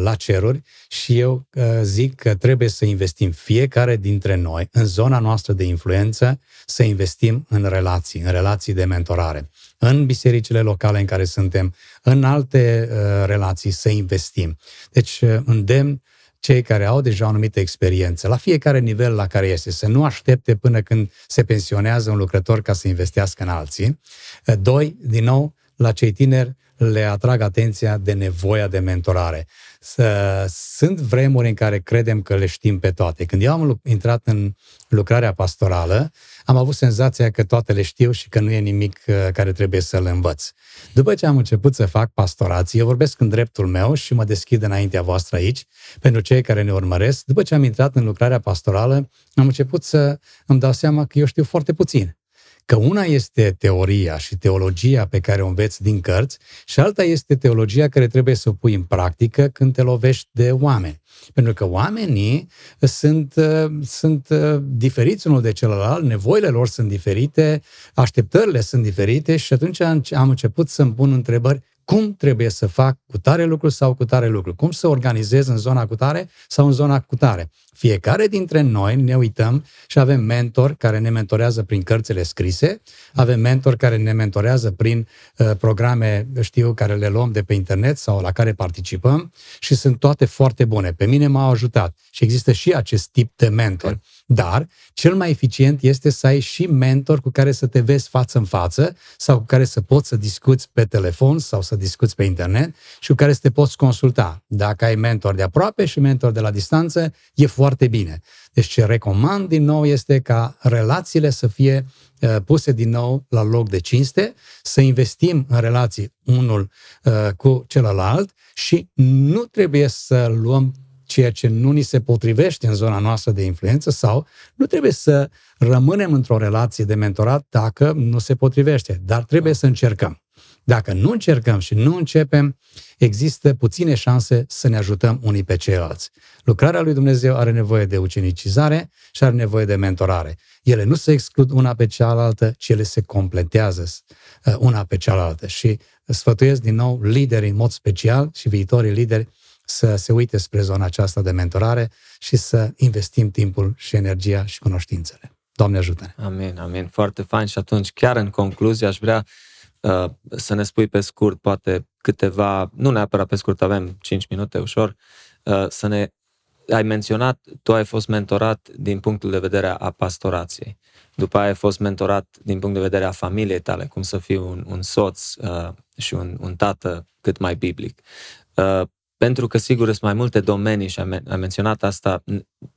la ceruri și eu uh, zic că trebuie să investim fiecare dintre noi în zona noastră de influență, să investim în relații, în relații de mentorare, în bisericile locale în care suntem, în alte uh, relații să investim. Deci uh, îndemn cei care au deja o anumită experiență, la fiecare nivel la care este, să nu aștepte până când se pensionează un lucrător ca să investească în alții. Uh, doi, din nou, la cei tineri le atrag atenția de nevoia de mentorare. Sunt vremuri în care credem că le știm pe toate. Când eu am intrat în lucrarea pastorală, am avut senzația că toate le știu și că nu e nimic care trebuie să le învăț. După ce am început să fac pastorații, eu vorbesc în dreptul meu și mă deschid înaintea voastră aici, pentru cei care ne urmăresc, după ce am intrat în lucrarea pastorală, am început să îmi dau seama că eu știu foarte puțin. Că una este teoria și teologia pe care o înveți din cărți și alta este teologia care trebuie să o pui în practică când te lovești de oameni. Pentru că oamenii sunt, sunt diferiți unul de celălalt, nevoile lor sunt diferite, așteptările sunt diferite și atunci am început să-mi pun întrebări. Cum trebuie să fac cu tare lucru sau cu tare lucru? Cum să organizez în zona cu tare sau în zona cu tare? Fiecare dintre noi ne uităm și avem mentori care ne mentorează prin cărțile scrise, avem mentori care ne mentorează prin uh, programe, știu, care le luăm de pe internet sau la care participăm și sunt toate foarte bune. Pe mine m-au ajutat și există și acest tip de mentor. Dar cel mai eficient este să ai și mentor cu care să te vezi față în față sau cu care să poți să discuți pe telefon sau să discuți pe internet și cu care să te poți consulta. Dacă ai mentor de aproape și mentor de la distanță, e foarte bine. Deci ce recomand din nou este ca relațiile să fie uh, puse din nou la loc de cinste, să investim în relații unul uh, cu celălalt și nu trebuie să luăm ceea ce nu ni se potrivește în zona noastră de influență sau nu trebuie să rămânem într-o relație de mentorat dacă nu se potrivește, dar trebuie să încercăm. Dacă nu încercăm și nu începem, există puține șanse să ne ajutăm unii pe ceilalți. Lucrarea lui Dumnezeu are nevoie de ucenicizare și are nevoie de mentorare. Ele nu se exclud una pe cealaltă, ci ele se completează una pe cealaltă. Și sfătuiesc din nou liderii în mod special și viitorii lideri să se uite spre zona aceasta de mentorare și să investim timpul și energia și cunoștințele. Doamne ajută-ne! Amin, amin. Foarte fain și atunci chiar în concluzie aș vrea uh, să ne spui pe scurt poate câteva, nu neapărat pe scurt, avem cinci minute ușor, uh, să ne ai menționat, tu ai fost mentorat din punctul de vedere a pastorației, după aia ai fost mentorat din punct de vedere a familiei tale, cum să fii un, un soț uh, și un, un tată cât mai biblic. Uh, Pentru că, sigur, sunt mai multe domenii și am menționat asta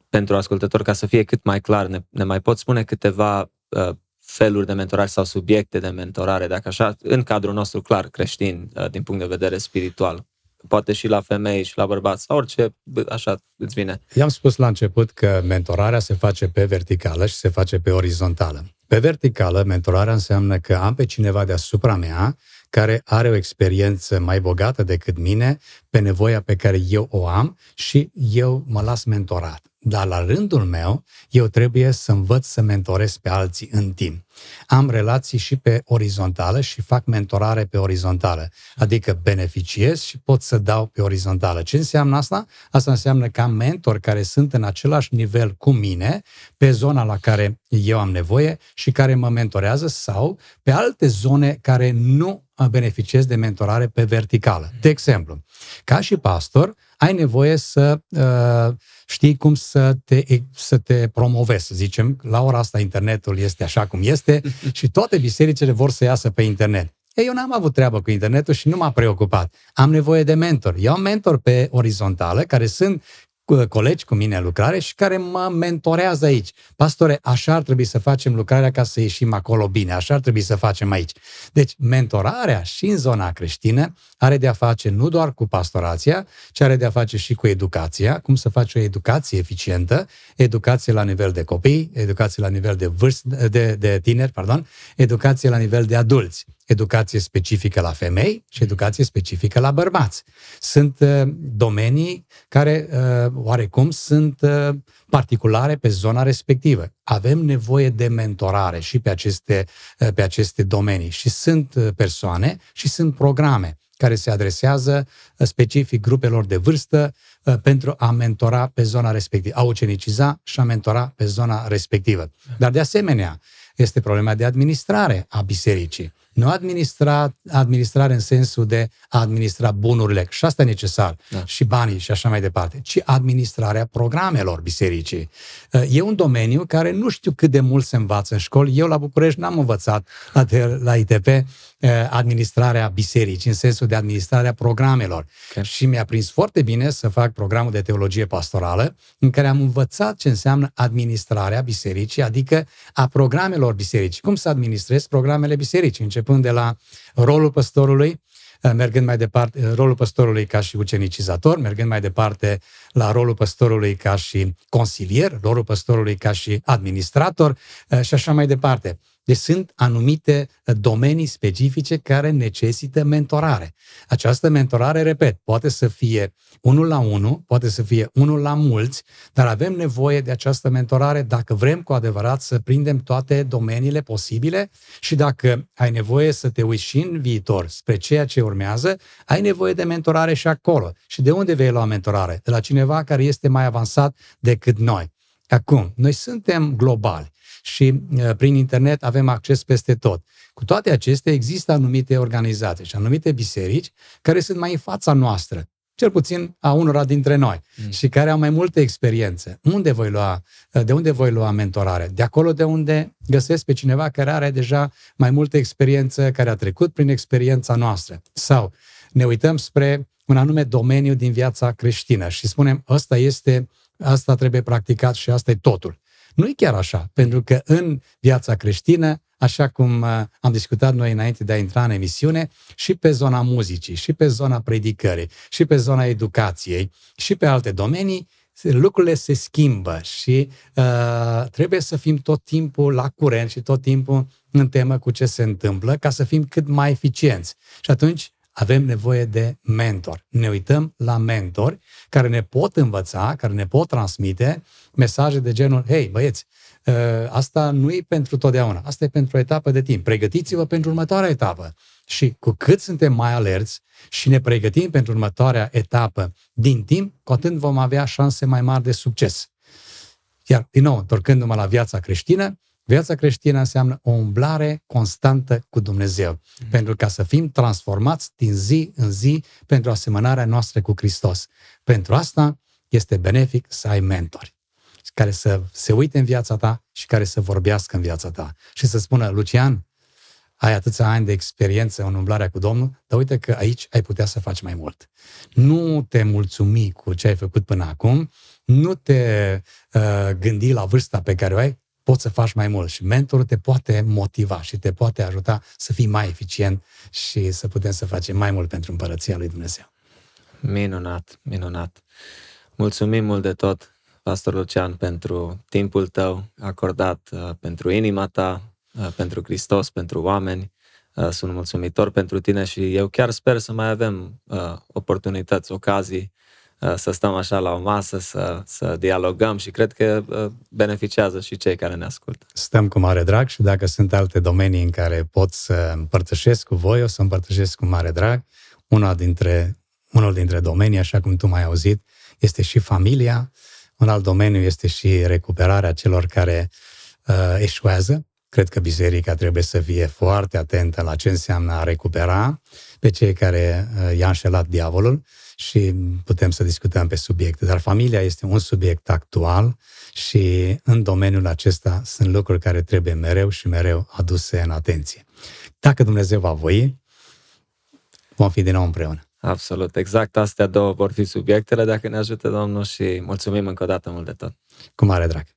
pentru ascultători ca să fie cât mai clar. Ne, ne mai pot spune câteva uh, feluri de mentorare sau subiecte de mentorare, dacă așa, în cadrul nostru clar creștin, uh, din punct de vedere spiritual. Poate și la femei și la bărbați, sau orice, așa îți vine. I-am spus la început că mentorarea se face pe verticală și se face pe orizontală. Pe verticală, mentorarea înseamnă că am pe cineva deasupra mea care are o experiență mai bogată decât mine pe nevoia pe care eu o am și eu mă las mentorat. Dar la rândul meu, eu trebuie să învăț să mentorez pe alții în timp. Am relații și pe orizontală și fac mentorare pe orizontală. Adică beneficiez și pot să dau pe orizontală. Ce înseamnă asta? Asta înseamnă că am mentori care sunt în același nivel cu mine, pe zona la care eu am nevoie și care mă mentorează sau pe alte zone care nu beneficiez de mentorare pe verticală. De exemplu, ca și pastor, ai nevoie să uh, știi cum să te, să te promovezi, să zicem. La ora asta internetul este așa cum este și toate bisericile vor să iasă pe internet. Eu n-am avut treabă cu internetul și nu m-a preocupat. Am nevoie de mentor. Eu am mentor pe orizontală, care sunt colegi cu mine în lucrare și care mă mentorează aici. Pastore, așa ar trebui să facem lucrarea ca să ieșim acolo bine, așa ar trebui să facem aici. Deci, mentorarea și în zona creștină are de a face nu doar cu pastorația, ci are de a face și cu educația, cum să faci o educație eficientă, educație la nivel de copii, educație la nivel de, vârst, de, de tineri, pardon, educație la nivel de adulți. educație specifică la femei și educație specifică la bărbați. Sunt uh, domenii care uh, oarecum sunt uh, particulare pe zona respectivă. Avem nevoie de mentorare și pe aceste, uh, pe aceste domenii și sunt uh, persoane și sunt programe care se adresează uh, specific grupelor de vârstă uh, pentru a mentora pe zona respectivă, a uceniciza și a mentora pe zona respectivă. Dar de asemenea, este problema de administrare a bisericii. Nu administra, administrare în sensul de a administra bunurile, și asta e necesar, da, și banii și așa mai departe, ci administrarea programelor bisericii. E un domeniu care nu știu cât de mult se învață în școli. Eu la București n-am învățat la I T P administrarea bisericii, în sensul de administrarea programelor. Okay. Și mi-a prins foarte bine să fac programul de teologie pastorală, în care am învățat ce înseamnă administrarea bisericii, adică a programelor bisericii. Cum să administrezi programele bisericii, începând de la rolul păstorului, mergând mai departe, rolul păstorului ca și ucenicizator, mergând mai departe la rolul păstorului ca și consilier, rolul păstorului ca și administrator și așa mai departe. Deci sunt anumite domenii specifice care necesită mentorare. Această mentorare, repet, poate să fie unul la unul, poate să fie unul la mulți, dar avem nevoie de această mentorare dacă vrem cu adevărat să prindem toate domeniile posibile și dacă ai nevoie să te uiți și în viitor spre ceea ce urmează, ai nevoie de mentorare și acolo. Și de unde vei lua mentorare? De la cineva care este mai avansat decât noi. Acum, noi suntem globali și uh, prin internet avem acces peste tot. Cu toate acestea există anumite organizații și anumite biserici care sunt mai în fața noastră, cel puțin a unora dintre noi, mm. și care au mai multă experiență. Unde voi lua, de unde voi lua mentorare? De acolo de unde găsesc pe cineva care are deja mai multă experiență, care a trecut prin experiența noastră. Sau ne uităm spre un anume domeniu din viața creștină și spunem, ăsta este, asta trebuie practicat și asta e totul. Nu e chiar așa, pentru că în viața creștină, așa cum am discutat noi înainte de a intra în emisiune, și pe zona muzicii, și pe zona predicării, și pe zona educației, și pe alte domenii, lucrurile se schimbă și uh, trebuie să fim tot timpul la curent și tot timpul în temă cu ce se întâmplă, ca să fim cât mai eficienți. Și atunci avem nevoie de mentor. Ne uităm la mentori care ne pot învăța, care ne pot transmite mesaje de genul, hei, băieți, asta nu e pentru totdeauna, asta e pentru o etapă de timp. Pregătiți-vă pentru următoarea etapă. Și cu cât suntem mai alerți și ne pregătim pentru următoarea etapă din timp, cu atât vom avea șanse mai mari de succes. Iar, din nou, întorcându-mă la viața creștină, viața creștină înseamnă o umblare constantă cu Dumnezeu, mm. pentru ca să fim transformați din zi în zi pentru asemănarea noastră cu Hristos. Pentru asta este benefic să ai mentori care să se uite în viața ta și care să vorbească în viața ta și să spună, Lucian, ai atâția ani de experiență în umblarea cu Domnul, dar uite că aici ai putea să faci mai mult. Nu te mulțumi cu ce ai făcut până acum, nu te uh, gândi la vârsta pe care o ai, poți să faci mai mult și mentorul te poate motiva și te poate ajuta să fii mai eficient și să putem să facem mai mult pentru Împărăția lui Dumnezeu. Minunat, minunat. Mulțumim mult de tot, Pastor Lucian, pentru timpul tău acordat, pentru inima ta, pentru Hristos, pentru oameni. Sunt mulțumitor pentru tine și eu chiar sper să mai avem oportunități, ocazii să stăm așa la o masă, să, să dialogăm și cred că beneficiază și cei care ne ascultă. Stăm cu mare drag și dacă sunt alte domenii în care pot să împărtășesc cu voi, o să împărtășesc cu mare drag. Una dintre, unul dintre domenii, așa cum tu m-ai auzit, este și familia. Un alt domeniu este și recuperarea celor care uh, eșuează. Cred că biserica trebuie să fie foarte atentă la ce înseamnă a recupera pe cei care uh, i-a înșelat diavolul și putem să discutăm pe subiecte. Dar familia este un subiect actual și în domeniul acesta sunt lucruri care trebuie mereu și mereu aduse în atenție. Dacă Dumnezeu va voi, vom fi din nou împreună. Absolut, exact astea două vor fi subiectele dacă ne ajută Domnul și mulțumim încă o dată mult de tot. Cu mare drag!